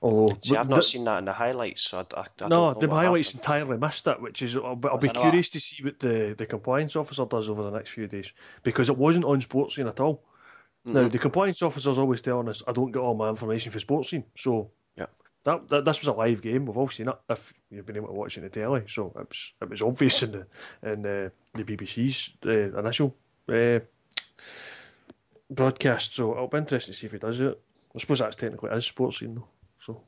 Although, see, I've not seen that in the highlights, so I no, don't know the highlights happened. Entirely missed it, which is I'll be curious to see what the compliance officer does over the next few days, because it wasn't on Sports Scene at all. Mm-hmm. Now the compliance officer's always telling us, I don't get all my information for Sports Scene, so. This was a live game. We've all seen it if you've been able to watch it on the telly. So it was obvious in the BBC's initial broadcast. So it'll be interesting to see if he does it. I suppose that's technically his Sports Scene, though. So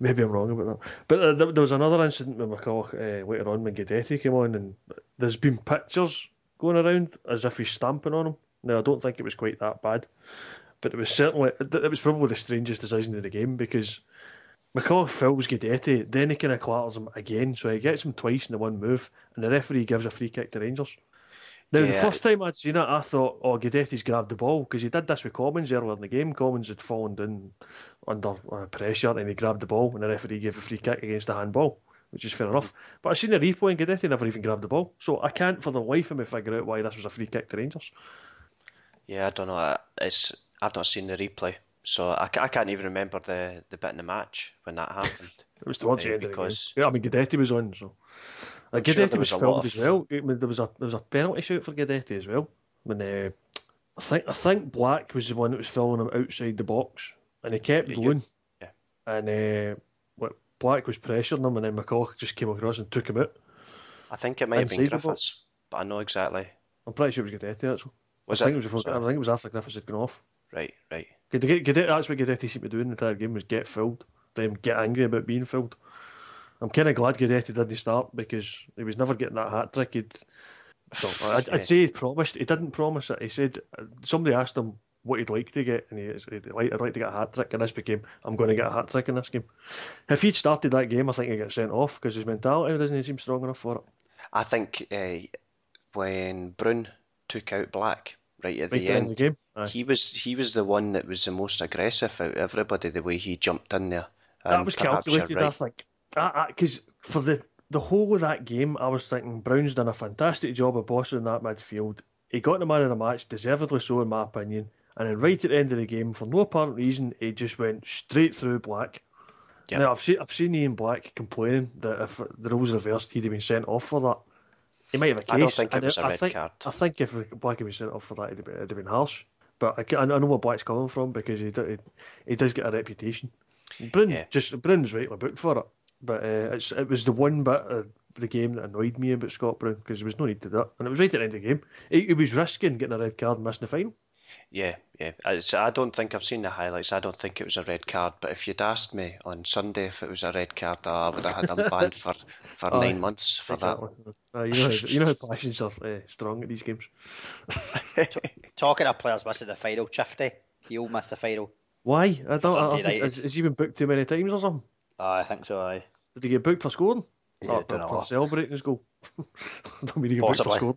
maybe I'm wrong about that. But there was another incident with McCulloch later on when Guidetti came on, and there's been pictures going around as if he's stamping on him. Now I don't think it was quite that bad. But it was probably the strangest decision of the game, because McCall fouls Guidetti, then he kind of clatters him again, so he gets him twice in the one move, and the referee gives a free kick to Rangers. Now, the first time I'd seen it, I thought, oh, Guidetti's grabbed the ball, because he did this with Commons earlier in the game. Commons had fallen down under pressure, and he grabbed the ball, and the referee gave a free kick against a handball, which is fair enough. But I've seen the replay, and Guidetti never even grabbed the ball, so I can't for the life of me figure out why this was a free kick to Rangers. Yeah, I don't know. I've not seen the replay, so I can't even remember the bit in the match when that happened. It was towards the end because... Yeah, I mean, Guidetti was on, so... Guidetti sure was filmed as well. I mean, there was a penalty shout for Guidetti as well. When, I think Black was the one that was filming him outside the box, and he kept going. Yeah. And Black was pressuring him, and then McCall just came across and took him out. I think it might have been Griffiths, but I know exactly. I'm pretty sure it was Guidetti, actually. I think it was after Griffiths had gone off. Right. That's what Guidetti seemed to do in the entire game, was get fouled them get angry about being fouled. I'm kind of glad Guidetti didn't start because he was never getting that hat trick. I'd say he promised. He didn't promise it. He said somebody asked him what he'd like to get, and he said, "I'd like to get a hat trick." And this became, "I'm going to get a hat trick in this game." If he'd started that game, I think he'd get sent off because his mentality doesn't seem strong enough for it. I think when Brun took out Black right at the end of the game, he was the one that was the most aggressive out of everybody. The way he jumped in there, that was calculated. Right. I think because for the whole of that game, I was thinking Brown's done a fantastic job of bossing that midfield. He got the man of the match, deservedly so in my opinion. And then right at the end of the game, for no apparent reason, he just went straight through Black. Yep. Now, I've seen Ian Black complaining that if the rules reversed, he'd have been sent off for that. He might have a case. I don't think it was a red card. I think if Black had been sent off for that, it'd have been harsh. But I know where Black's coming from because he does get a reputation. Bryn's rightly booked for it. But it was the one bit of the game that annoyed me about Scott Brown because there was no need to do it. And it was right at the end of the game. He was risking getting a red card and missing the final. Yeah. I don't think I've seen the highlights. I don't think it was a red card. But if you'd asked me on Sunday if it was a red card, I would have had him banned for 9 months for exactly. That. You know how passions are strong at these games. Talking of players missing the final, Chifty, he'll miss the final. Why? I think, has he been booked too many times or something? I think so, aye. Did he get booked for scoring? Yeah, for celebrating his goal. I don't mean he got booked for scoring.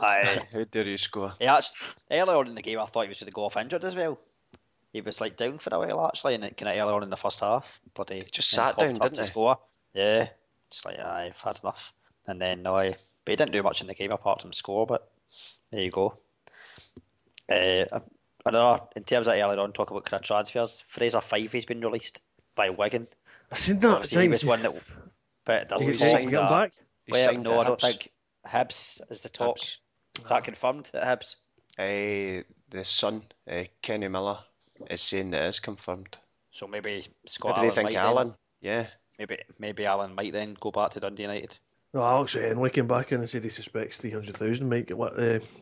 Aye. How dare you score? Earlier on in the game, I thought he was going to go off injured as well. He was like down for a while, actually, and kind of earlier on in the first half. Bloody just sat down, didn't he? Score. Yeah. It's like, I've had enough. And then, but he didn't do much in the game apart from score, but there you go. Another, in terms of earlier on, talk about kind of transfers. Fraser Fife has been released by Wigan. I seen that. He was one that, but doesn't signed him back. Well, no, I don't think Hibs is the talk. Hibs. Is that confirmed at Hibs? The son, Kenny Miller, is saying that it is confirmed. So maybe Scott Allen. Think might Allen? Then, yeah. Maybe Allen might then go back to Dundee United. No, Alex Henley came back in and said he suspects 300,000 might get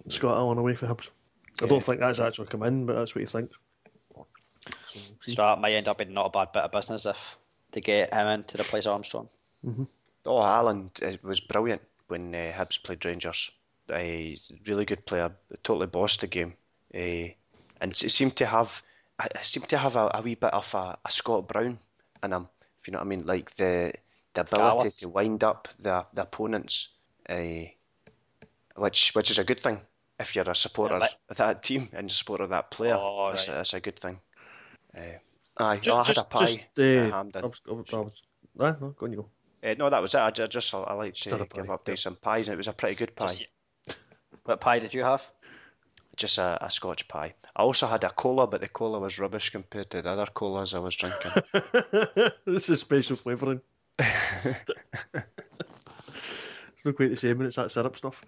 Scott Allen away for Hibs. Yeah. I don't think that's actually come in, but that's what he thinks. So that might end up being not a bad bit of business if they get him in to replace Armstrong. Mm-hmm. Oh, Allen was brilliant when Hibs played Rangers. Really good player, totally bossed the game, and it seemed to have a wee bit of a Scott Brown in him. If you know what I mean, like the ability to wind up the opponents, which is a good thing if you're a supporter of that team and a supporter of that player. Oh, that's a good thing. I had a pie at Hampden. No, go on, you go. No, that was it. I like to give updates on pies, and it was a pretty good pie. What pie did you have? Just a Scotch pie. I also had a cola, but the cola was rubbish compared to the other colas I was drinking. This is special flavouring. It's no quite the same when it's that syrup stuff.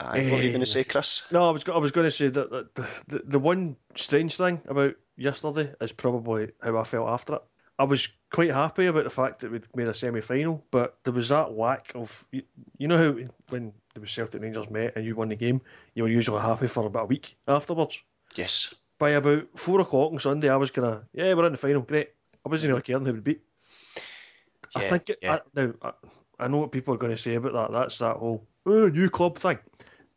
What were you going to say, Chris? No, I was going to say that the one strange thing about yesterday is probably how I felt after it. I was quite happy about the fact that we'd made a semi-final, but there was that lack of... You know how when the Celtic Rangers met and you won the game, you were usually happy for about a week afterwards? Yes. By about 4 o'clock on Sunday, I was kind of, we're in the final, great. I wasn't really caring who would beat. Yeah, I think... Yeah. I know what people are going to say about that. That's that whole new club thing.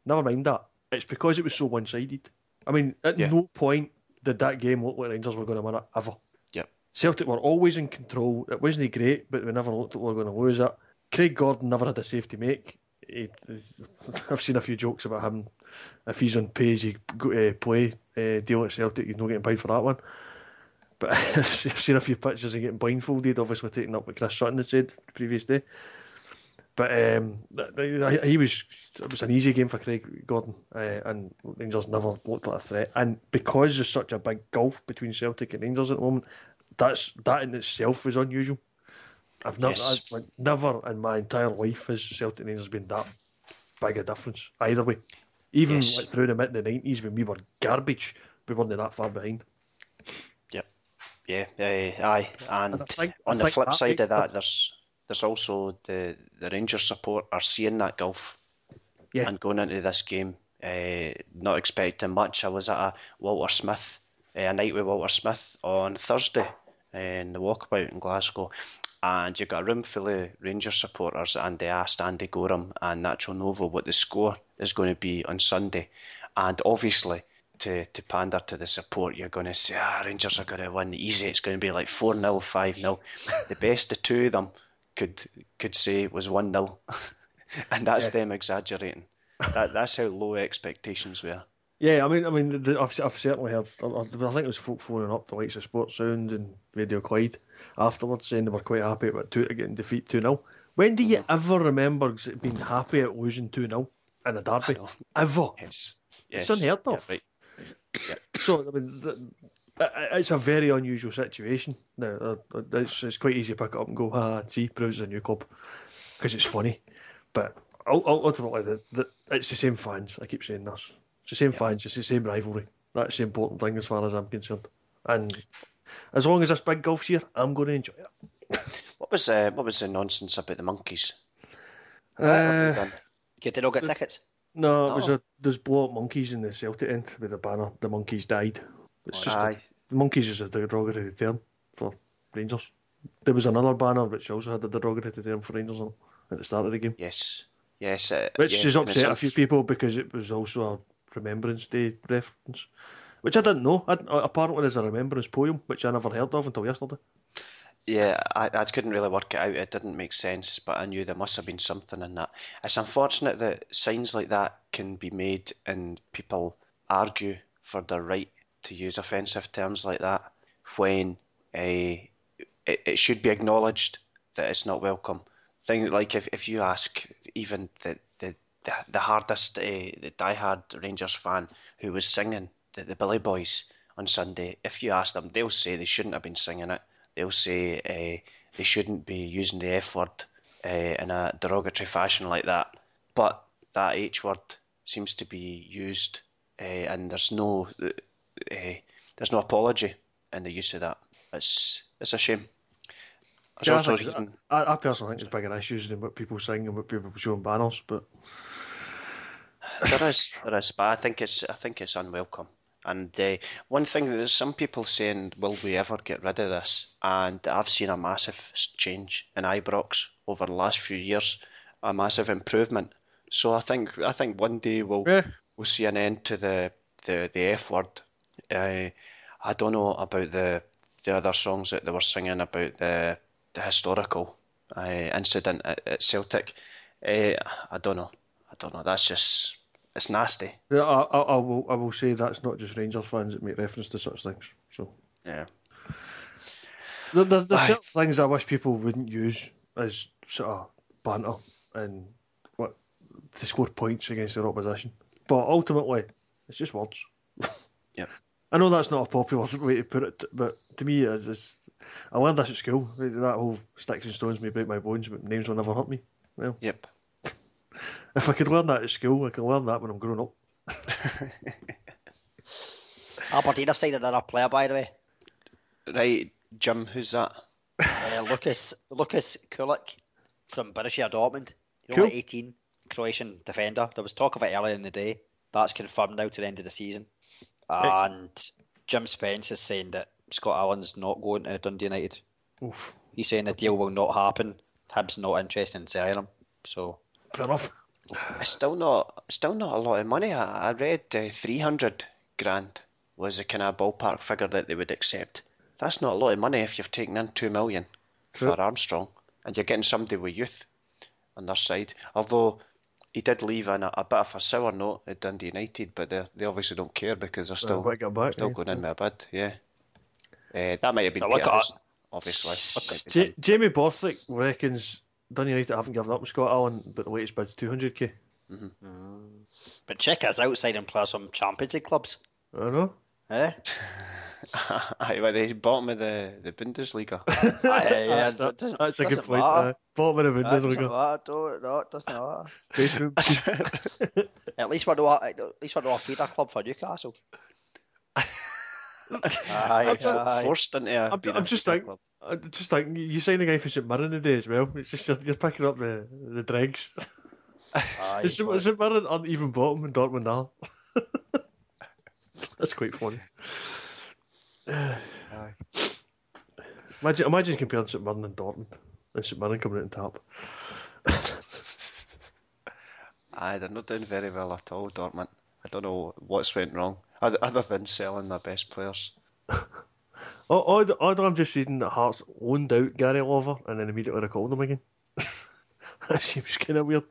Never mind that. It's because it was so one-sided. I mean, no point did that game look like Rangers were going to win it, ever. Yep. Celtic were always in control. It wasn't great, but we never looked like we were going to lose it. Craig Gordon never had a save to make. I've seen a few jokes about him. If he's on pay as you play deal at Celtic, he's not getting paid for that one. But I've seen a few pictures of getting blindfolded, obviously taking up what Chris Sutton had said the previous day. But it was an easy game for Craig Gordon, and Rangers never looked like a threat. And because there's such a big gulf between Celtic and Rangers at the moment, that in itself is unusual. I've never in my entire life has Celtic and Rangers been that big a difference either way. Even like through the mid 90s when we were garbage, we weren't that far behind. Yep. Yeah. Aye. And I think the flip side of that, there's also the Rangers support are seeing that gulf and going into this game not expecting much. I was at a night with Walter Smith on Thursday in the walkabout in Glasgow, and you got a room full of Rangers supporters, and they asked Andy Gorham and Nacho Novo what the score is going to be on Sunday. And obviously, to pander to the support, you're going to say, Rangers are going to win easy, it's going to be like 4-0, 5-0. The best the two of them could say was 1-0. And that's them exaggerating. That's how low expectations were. Yeah, I mean, I've certainly heard, I think it was folk phoning up the likes of Sports Sound and Radio Clyde afterwards saying they were quite happy about getting defeat 2-0. When do you ever remember being happy at losing 2-0 in a derby? Ever? Yes. It's unheard of. Yeah, right. Yeah. So, I mean, it's a very unusual situation. Now, it's quite easy to pick it up and go, see, Bruce is a new club, because it's funny. But ultimately, it's the same fans. I keep saying this. It's the same fans, it's the same rivalry. That's the important thing as far as I'm concerned. And as long as this big golf's here, I'm going to enjoy it. What was the nonsense about the monkeys? Did they not get tickets? No, it was there's blow up monkeys in the Celtic end with the banner, the monkeys died. It's just the monkeys is a derogatory term for Rangers. There was another banner which also had a derogatory term for Rangers on at the start of the game. Yes. Which has upset a few people because it was also a Remembrance Day reference, which I didn't know. Apparently there's a remembrance poem which I never heard of until yesterday. Yeah, I couldn't really work it out. It didn't make sense, but I knew there must have been something in that. It's unfortunate that signs like that can be made and people argue for their right to use offensive terms like that when it should be acknowledged that it's not welcome. Thing like if you ask even the hardest, the diehard Rangers fan who was singing the Billy Boys on Sunday, if you ask them, they'll say they shouldn't have been singing it. They'll say they shouldn't be using the F word in a derogatory fashion like that. But that H word seems to be used, and there's no apology in the use of that. It's a shame. I personally think there's bigger issues than what people sing and what people show on banners, but there is. But I think it's unwelcome. And one thing that there's some people saying, will we ever get rid of this? And I've seen a massive change in Ibrox over the last few years, a massive improvement. So I think one day we'll see an end to the F word. I don't know about the other songs that they were singing about the historical incident at Celtic. I don't know. That's just. It's nasty. Yeah, I will say that's not just Rangers fans that make reference to such things. So yeah, there's certain things I wish people wouldn't use as sort of banter and what to score points against their opposition. But ultimately, it's just words. Yeah, I know that's not a popular way to put it, but to me, I learned this at school. That whole sticks and stones may break my bones, but names will never hurt me. Well, yep. If I could learn that at school, I can learn that when I'm grown up. Aberdeen have signed another player, by the way. Right, Jim, who's that? Lukas Kulic from Borussia Dortmund. He's only 18, Croatian defender. There was talk of it earlier in the day. That's confirmed now to the end of the season. And Jim Spence is saying that Scott Allen's not going to Dundee United. Oof. He's saying the deal will not happen. Hibs not interested in selling him. So fair enough. It's still not a lot of money. I read 300 grand was the kind of ballpark figure that they would accept. That's not a lot of money if you've taken in 2 million for Armstrong and you're getting somebody with youth on their side. Although he did leave on a bit of a sour note at Dundee United, but they obviously don't care because they're still going in with a bid. Yeah. That might have been Peter's, obviously. Jamie Borthwick reckons Dundee United haven't given up with Scott Allen, but the latest bid's 200k. Mm-hmm. But check us outside and play some Champions League clubs. I don't know. Eh? They're bottom of the Bundesliga. That's a good point. Bottom of the Bundesliga. No, it doesn't matter. Basement. At least we're not a feeder club for Newcastle. Forced into a I'm just thinking, you signed the guy for St. Mirren today as well. It's just you're picking up the dregs. St. Mirren aren't even bottom and Dortmund are. That's quite funny. Imagine comparing St. Mirren and Dortmund, and St. Mirren coming out and top. Aye, they're not doing very well at all, Dortmund. I don't know what's went wrong, other than selling their best players. I'm just reading that Hearts loaned out Gary Lover and then immediately recalled him again. That seems kind of weird.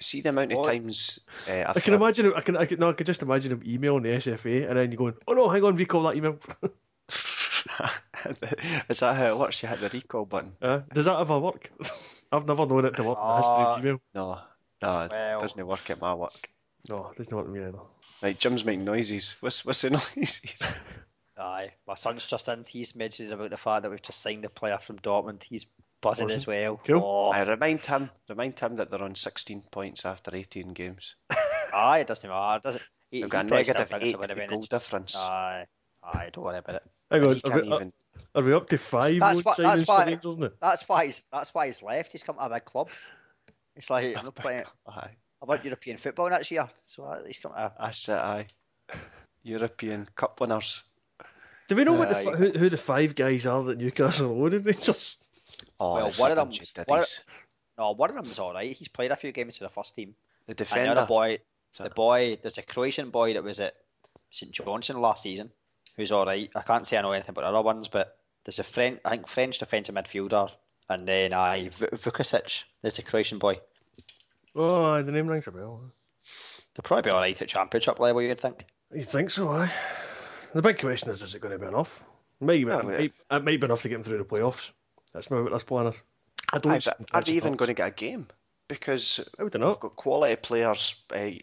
See the amount of times I can imagine. I could just imagine him emailing the SFA and then you going, "Oh no, hang on, recall that email." Is that how it works? You hit the recall button. Does that ever work? I've never known it to work. The history of email. No, well, it doesn't work at my work. No, it doesn't work at me either. Right, Jim's making noises. What's the noises? Aye, my son's just in. He's mentioned about the fact that we've just signed a player from Dortmund. He's buzzing as well. Cool. Oh. I remind him that they're on 16 points after 18 games. Aye, it doesn't matter. Does it? They've got a negative 8 goal difference. Aye, don't worry about it. Hang on, are we up to 5? That's why he's left. He's come to a big club. It's like I'm not playing about European football next year. So he's come to. I said aye. European Cup winners. Do we know who the 5 guys are that Newcastle are loaning Rangers? Oh, well, one of them's all right. He's played a few games to the first team. The defender, another boy, there's a Croatian boy that was at St. Johnstone last season, who's all right. I can't say I know anything about the other ones, but there's a French defensive midfielder, and then Vukašić. There's a Croatian boy. Oh, the name rings a bell. They'll probably be all right at Championship level. You'd think. You'd think so, aye. The big question is it going to be enough? It might be enough to get them through the playoffs. That's not what this plan is. Are they even going to get a game? Because we've got quality players.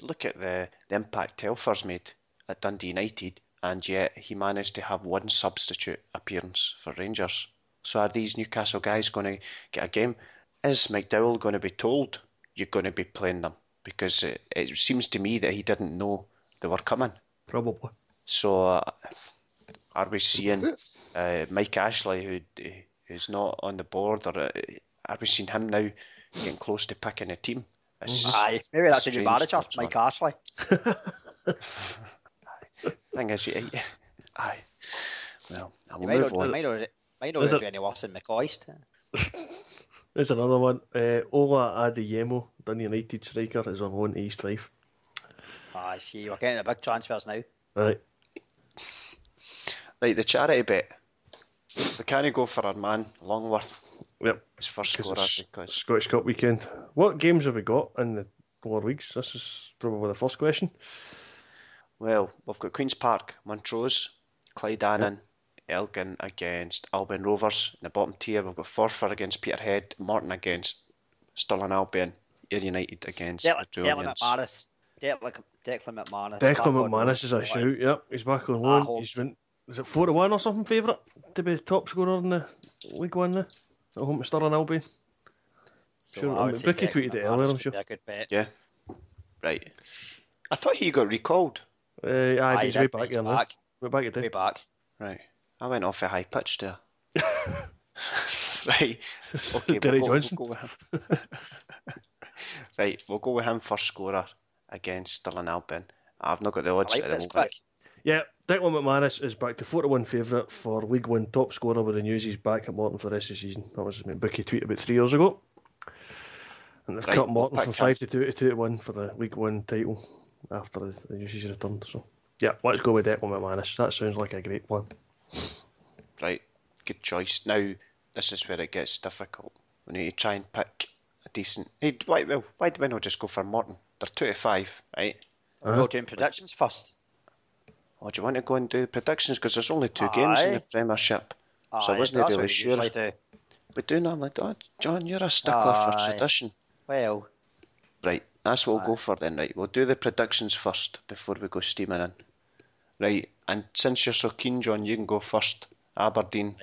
Look at the impact Telfer's made at Dundee United, and yet he managed to have one substitute appearance for Rangers. So are these Newcastle guys going to get a game? Is McDowell going to be told you're going to be playing them? Because it seems to me that he didn't know they were coming. Probably. So are we seeing Mike Ashley, who's not on the board, or are we seeing him now getting close to picking a team? Aye, maybe that's a new manager, Mike Ashley. Thing is, aye. Well, I'll move on. Might not do any worse than McCoist. There's another one. Ola Adeyemo, Dundee United striker, is on loan to East Fife. I see. We're getting the big transfers now. Right, the charity bet. We can't go for our man Longworth. Yep, his first scorer. Scottish Cup weekend. What games have we got in the lower leagues? This is probably the first question. Well, we've got Queen's Park, Montrose, Clydeanan, Elgin against Albion Rovers. In the bottom tier, we've got Forfar against Peterhead, Morton against Stirling Albion, Ayr United against Dundonians. Declan McManus is a shout, yep. He's back on loan. He's been, is it 4-1 or something favourite to be top scorer in the League One now? At home to Stirling Albion. So sure, Brookie tweeted it earlier, I'm sure. A good bet. Yeah. Right. I thought he got recalled. He's way back here now. Way back. Right. I went off a high pitch there. Right. Okay, Derry Johnson. We'll go with him. Right, we'll go with him first scorer against Stirling Albion. I've not got the odds at the moment. Yeah, Declan McManus is back to 4-1 favourite for League One top scorer with the news he's back at Morton for the rest of the season. That was his mate Bookie tweet about 3 years ago. And they've cut Morton from 5-2 to 2-1 for the League One title after the news he's returned. So, yeah, let's go with Declan McManus. That sounds like a great plan. Right, good choice. Now, this is where it gets difficult. We need to try and pick a decent... Why do we not just go for Morton? They're 2-5, right? We're doing predictions first. Oh, do you want to go and do predictions? Because there's only 2 games in the Premiership. So I wasn't really sure. We do normally do. John, you're a stickler for tradition. Well. Right, that's what we'll go for then, right? We'll do the predictions first before we go steaming in. Right, and since you're so keen, John, you can go first. Aberdeen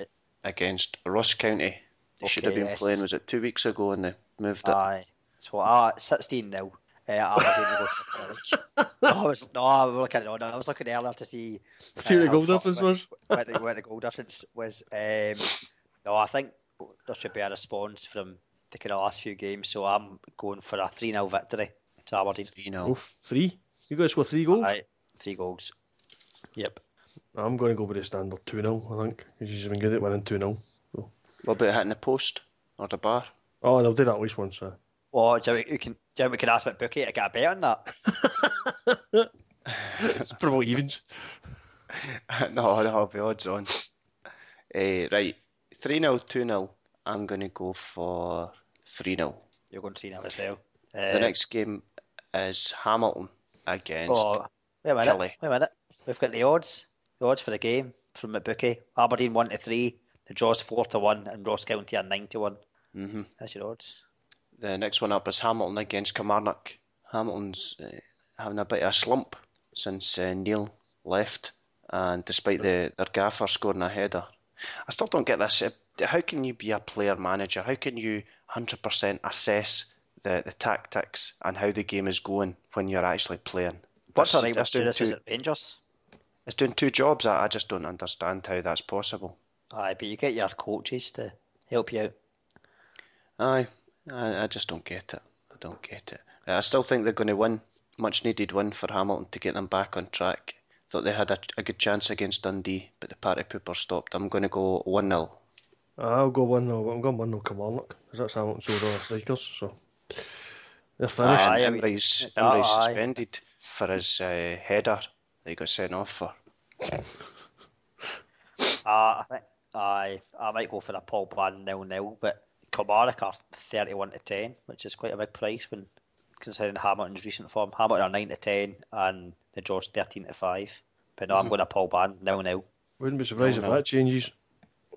against Ross County. They should have been playing, was it 2 weeks ago, and they moved it? Aye. So, 16 now. I was looking earlier to see. See what the goal difference was. Where the goal difference was. I think there should be a response from the kind of last few games. So I'm going for a 3-0 victory to Aberdeen. 3-0. You guys score 3 goals. Right, 3 goals. Yep. I'm going to go with the standard 2-0, I think. He's been good at winning 2-0. So. What about hitting the post or the bar? Oh, they'll do that at least once. Oh, Jimmy, we can ask about Bookie to get a bet on that. It's probably evens. No, I'll be odds on. Right, 3-0, 2-0. I'm going to go for 3-0. You're going 3-0 as well. The next game is Hamilton against Wait a minute. We've got the odds for the game from McBookie. Aberdeen 1-3, the Jaws 4-1, and Ross County are 9-1. Mm-hmm. That's your odds. The next one up is Hamilton against Kilmarnock. Hamilton's having a bit of a slump since Neil left, and despite their gaffer scoring a header. I still don't get this. How can you be a player manager? How can you 100% assess the tactics and how the game is going when you're actually playing? What's alright with doing this? Is it Rangers? It's doing two jobs. I just don't understand how that's possible. Aye, but you get your coaches to help you out. Aye, I just don't get it. I still think they're going to win. Much needed win for Hamilton to get them back on track. Thought they had a good chance against Dundee, but the party pooper stopped. I'm going to go 1-0. I'll go 1-0. I'm going 1-0 Kilmarnock, because that's Hamilton's overall strikers. So they're finished. Aye, Emory's suspended for his header that he got sent off for. I might go for a Paul Brand 0-0, but Kilmarnock are 31-10, which is quite a big price when considering Hamilton's recent form. Hamilton are 9-10 and the Jaws 13-5. But no, I'm going to Paul Brand 0-0. Wouldn't be surprised if that changes,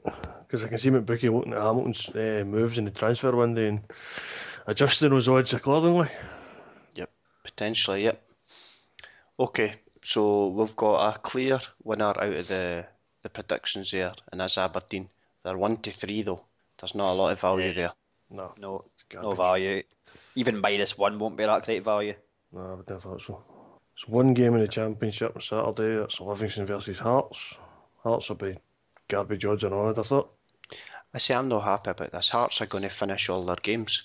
because I can see McBookie looking at Hamilton's moves in the transfer window and adjusting those odds accordingly. Yep, potentially, yep. Okay, so we've got a clear winner out of the predictions there, and that's Aberdeen. They're 1-3 though. There's not a lot of value there. No value. Even -1 won't be that great value. No, I would have thought so. It's one game in the Championship on Saturday. That's Livingston versus Hearts. Hearts will be garbage odds and all that, I thought. I see, I'm not happy about this. Hearts are going to finish all their games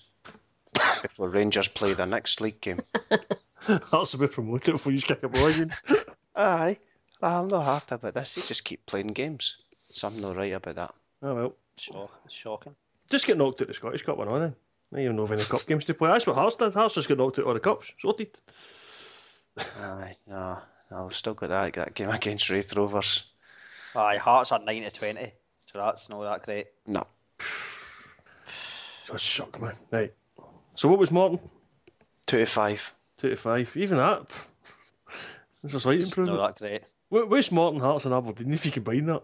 before Rangers play their next league game. Hearts will be promoted before you kick a ball again. Aye. I'm not happy about this. They just keep playing games. So I'm not right about that. Oh, well. Shocking. Just get knocked out the Scottish Cup one on then. I don't even know if any cup games to play. That's what Hearts did. Hearts just got knocked out all the cups. Sorted. Aye, no, we've still got that game against Wraith Rovers. Aye, Hearts are 9-20, so that's not that great. No. So shock, man. Right. So what was Morton? 2-5. 2-5. Even that. It's a slight improvement. Not that great. Where's Morton, Hearts and Aberdeen if you combine that?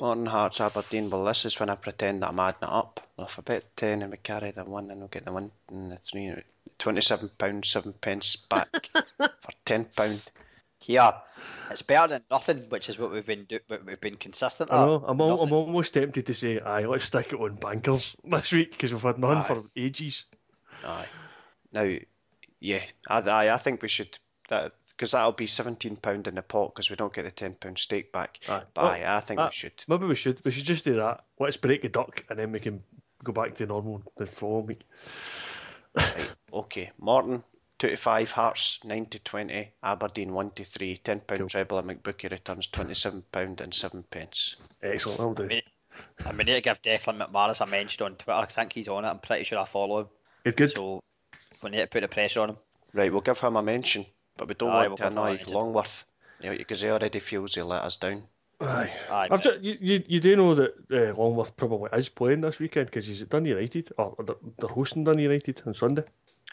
Morton, Hearts, Aberdeen. Well, this is when I pretend that I'm adding it up. Well, if I bet 10 and we carry the 1 and we'll get the 1 and the 3, £27.07 back for £10. Here, it's better than nothing, which is what we've been consistent at. I know, I'm almost tempted to say, aye, let's stick it on bankers this week because we've had none for ages. Aye. Now, yeah, I think we should... because that'll be £17 in the pot because we don't get the £10 stake back. Aye. But well, I think we should. Maybe we should. We should just do that. Let's break the duck and then we can go back to normal the following week. Right, okay. Morton, 2-5, Hearts, 9-20, Aberdeen, 1-3, £10 cool. Treble and McBookie returns £27.07. Excellent, that'll do. I mean, need to give Declan McManus a mention on Twitter. I think he's on it. I'm pretty sure I follow him. Good. So we need to put the pressure on him. Right, we'll give him a mention. But we don't want to annoy Longworth, because he already feels he let us down. Aye. You do know that Longworth probably is playing this weekend because he's at Dundee United, or they're hosting Dundee United on Sunday.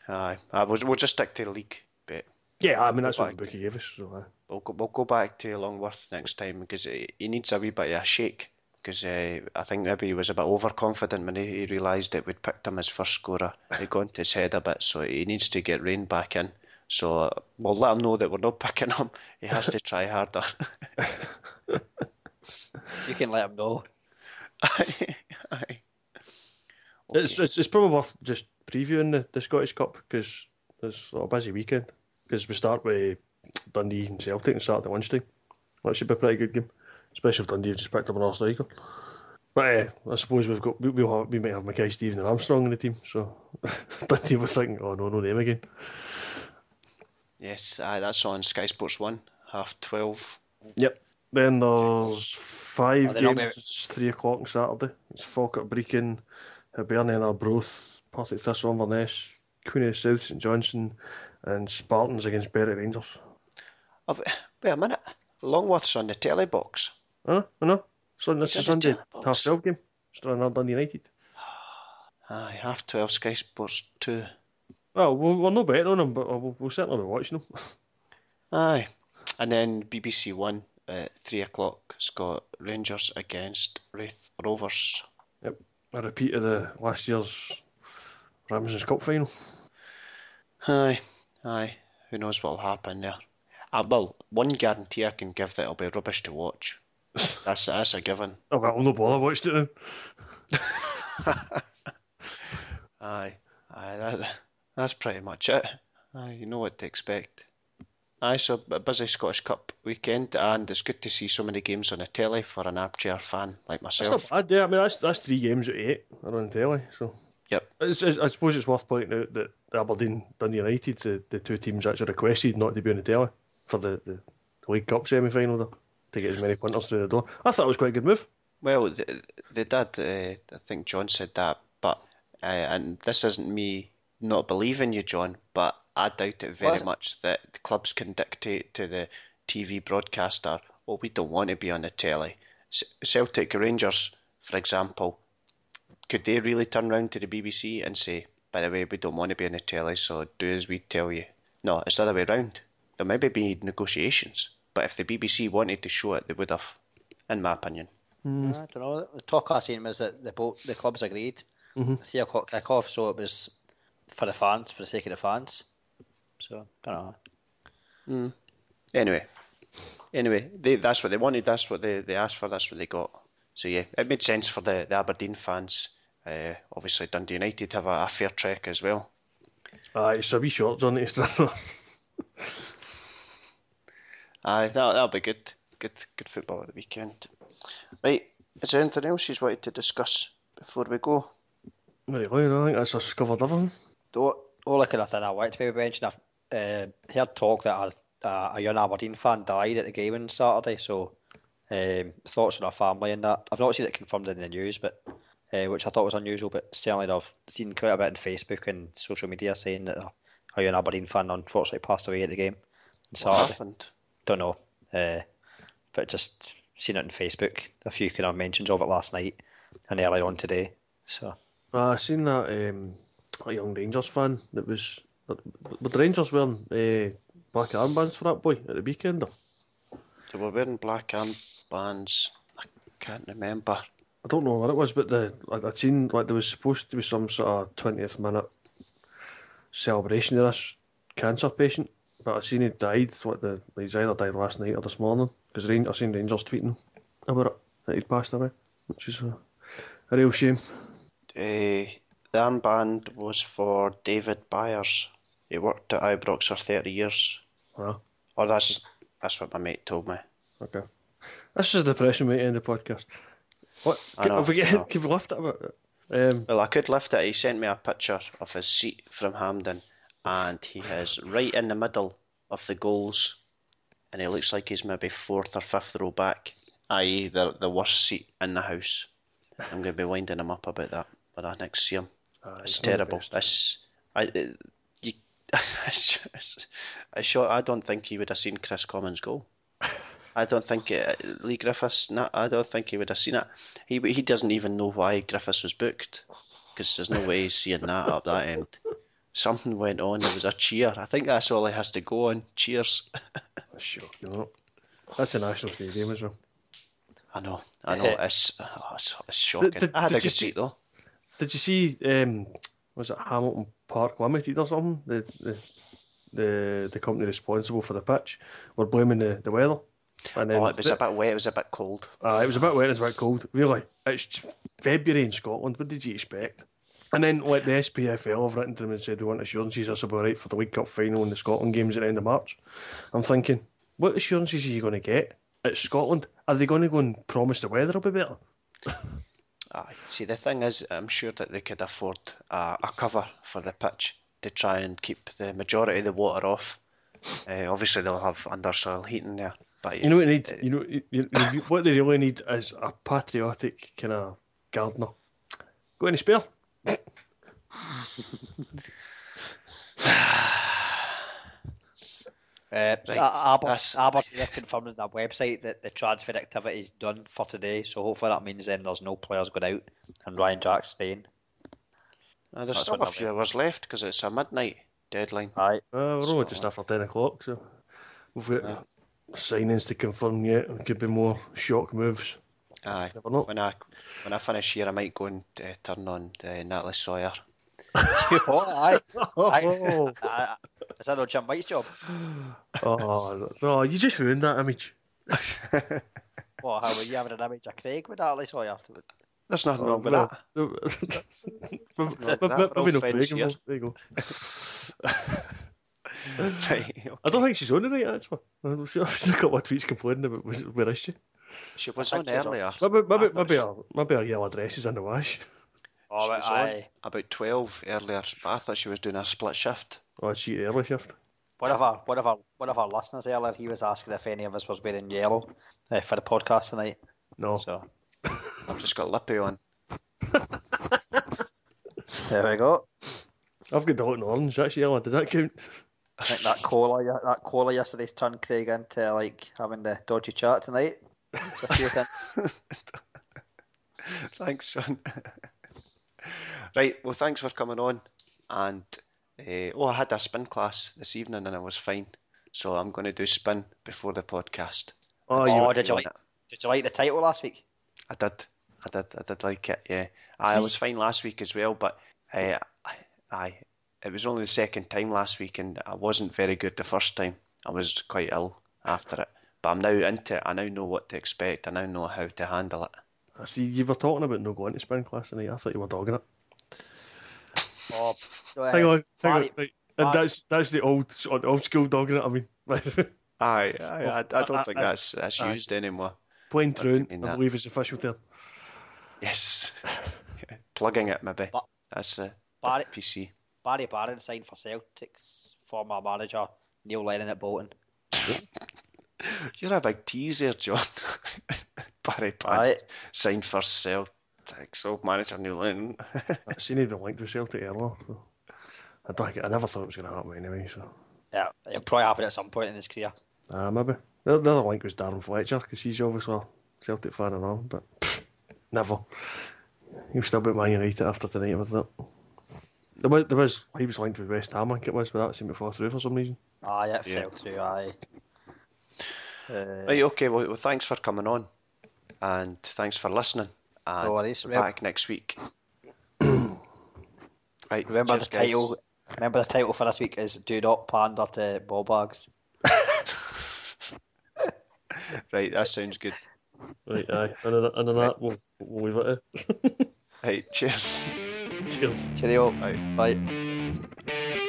Aye, we'll just stick to the league bit. Yeah, I mean that's what the bookie gave us. So, we'll go back to Longworth next time because he needs a wee bit of a shake. Because I think maybe he was a bit overconfident when he realised that we'd picked him as first scorer. It got into his head a bit, so he needs to get rein back in. So we'll let him know that we're not picking him. He has to try harder. You can let him know. Aye. Okay. It's probably worth just previewing the Scottish Cup because it's a busy weekend. Because we start with Dundee and Celtic and start at lunchtime. That should be a pretty good game, especially if Dundee have just picked up another striker. But I suppose we might have Mackay-Steven and Armstrong in the team. So Dundee was thinking, oh no, them again. Yes, that's on Sky Sports 1, 12:30. Yep. Then there's five games. It's 3 o'clock on Saturday. It's Falkirk, Brechin, Hibernian, Arbroath, Partick Thistle, Inverness, Queen of South, St. Johnstone, and Spartans against Berwick Rangers. Wait a minute. Longworth's on the telly box. I know. So this is Sunday, 12:30 game. Still another Dundee United. Aye, 12:30 Sky Sports 2. Well, we're not betting on them, but we'll certainly be watching them. Aye. And then BBC One at 3 o'clock, Scott Rangers against Wraith Rovers. Yep, a repeat of the last year's Ramsden's Cup final. Aye. Who knows what'll happen there. Well, one guarantee I can give that it'll be rubbish to watch. That's a given. Oh, well, no bother, I watched it now. Aye, that's pretty much it. You know what to expect. Aye, so a busy Scottish Cup weekend, and it's good to see so many games on the telly for an armchair fan like myself. That's not bad, yeah. I mean, that's 3 games out of 8 are on telly, so... Yep. I suppose it's worth pointing out that Aberdeen, Dundee United, the two teams actually requested not to be on the telly for the League Cup semi-final there, to get as many punters through the door. I thought it was quite a good move. Well, they did. I think John said that, but and this isn't me not believing you, John, but I doubt it very much that the clubs can dictate to the TV broadcaster, oh, we don't want to be on the telly. Celtic Rangers, for example, could they really turn round to the BBC and say, by the way, we don't want to be on the telly, so do as we tell you? No, it's the other way round. There maybe be negotiations, but if the BBC wanted to show it, they would have, in my opinion. I don't know. The talk I was saying was that the clubs agreed. 3 o'clock kick-off, so it was for the fans, for the sake of the fans. So, I don't know. Anyway, that's what they wanted, that's what they asked for, that's what they got. So yeah, it made sense for the Aberdeen fans. Obviously, Dundee United have a fair trek as well. It's a wee short on it. Aye, that'll be good. Good football at the weekend. Right, is there anything else you wanted to discuss before we go? Very well, I think that's us covered everything. All I could have thought I wanted to mention, I've heard talk that a young Aberdeen fan died at the game on Saturday, so thoughts on our family and that. I've not seen it confirmed in the news, but which I thought was unusual, but certainly I've seen quite a bit on Facebook and social media saying that a young Aberdeen fan unfortunately passed away at the game on Saturday. Happened? Don't know, but just seen it on Facebook, a few kind of mentions of it last night and early on today. So I seen that a young Rangers fan that was, but the Rangers wearing black armbands for that boy at the weekend though. They were wearing black armbands. I can't remember. I don't know what it was, but I'd seen like there was supposed to be some sort of 20th minute celebration of this cancer patient. But I seen he died. He's either died last night or this morning. Because I seen Rangers tweeting about it that he'd passed away, which is a real shame. The armband was for David Byers. He worked at Ibrox for 30 years. Wow. Oh, that's what my mate told me. Okay, this is a depressing way to end the podcast. What? Can we lift it about it? Well, I could lift it. He sent me a picture of his seat from Hampden. And he is right in the middle of the goals, and he looks like he's maybe 4th or 5th row back, i.e. the worst seat in the house. I'm going to be winding him up about that when I next see him. It's terrible. I don't think he would have seen Chris Commons' goal. I don't think Lee Griffiths. No, I don't think he would have seen it. He doesn't even know why Griffiths was booked, because there's no way he's seeing that up that end. Something went on, there was a cheer. I think that's all it has to go on. Cheers. Sure, you know. That's a national stadium as well. I know. It's shocking. I had a good seat though. Did you see, was it Hamilton Park Limited or something? The company responsible for the pitch were blaming the weather. And then it was a bit wet, it was a bit cold. It was a bit wet, it was a bit cold. Really, it's February in Scotland, what did you expect? And then the SPFL have written to them and said they want assurances that's about right for the League Cup final and the Scotland games at the end of March. I'm thinking, what assurances are you going to get? It's Scotland. Are they going to go and promise the weather will be better? See, the thing is, I'm sure that they could afford a cover for the pitch to try and keep the majority of the water off. Obviously, they'll have undersoil heating there. But you know what they need. You know what they really need is a patriotic kind of gardener. Got any spare? Right. Aberdeen have confirmed on their website that the transfer activity is done for today, so hopefully that means then there's no players going out and Ryan Jack's staying. There's still a few hours left because it's a midnight deadline. Right. We're only just after 10 o'clock, so we've got signings to confirm yet. There could be more shock moves. Aye. Never know. When I finish here, I might go and turn on Natalie Sawyer. Is that not Jim White's job? Oh, you just ruined that image. Well, how were you having an image of Craig with Natalie Sawyer? There's nothing wrong with that. There you go. Right, okay. I don't think she's on the night, actually. I'm sure I've got my tweets complaining about where is she. She was on earlier. Maybe her yellow dress is in the wash. Oh, she was on about 12 earlier, but I thought she was doing a split shift. Oh, is she early shift? One of our listeners earlier, he was asking if any of us was wearing yellow for the podcast tonight. No. So I've just got lippy on. There we go. I've got the hot and orange. That's yellow. Does that count? I think that cola yesterday's turned Craig into like having the dodgy chat tonight. So thanks, Sean. Right, well, thanks for coming on. And I had a spin class this evening and I was fine, so I'm going to do spin before the podcast. Did you like the title last week? I did like it, yeah. I was fine last week as well, but it was only the second time last week and I wasn't very good the first time. I was quite ill after it, but I'm now into it. I now know what to expect. I now know how to handle it. I see you were talking about no going to spin class tonight. I thought you were dogging it. Oh, hang on. Right. And that's the old school dogging it. I mean, I don't think that's used anymore. Playing through, I believe, is the official term. Yes, plugging it maybe. But that's PC. Barry Barron signed for Celtic's former manager Neil Lennon at Bolton. You're a big teaser, John. Barry Barron signed for Celtic's old manager Neil Lennon. I've seen he'd been linked with Celtic earlier. So I never thought it was going to happen anyway. So yeah, it'll probably happen at some point in his career. Maybe. The other link was Darren Fletcher because he's obviously a Celtic fan and all, but never. He'll still be at Man United after tonight, wasn't it? He was linked with West Ham, I think it was, but that seemed to fall through for some reason. Aye, it fell through, aye. Right, okay, well, thanks for coming on, and thanks for listening, and back next week. Right, remember the title for this week is Do Not Pander to Ball Bags. Right, that sounds good. Right, aye, and on that, we'll leave it there. Right, cheers. Cheers. Cheerio. Bye. Bye.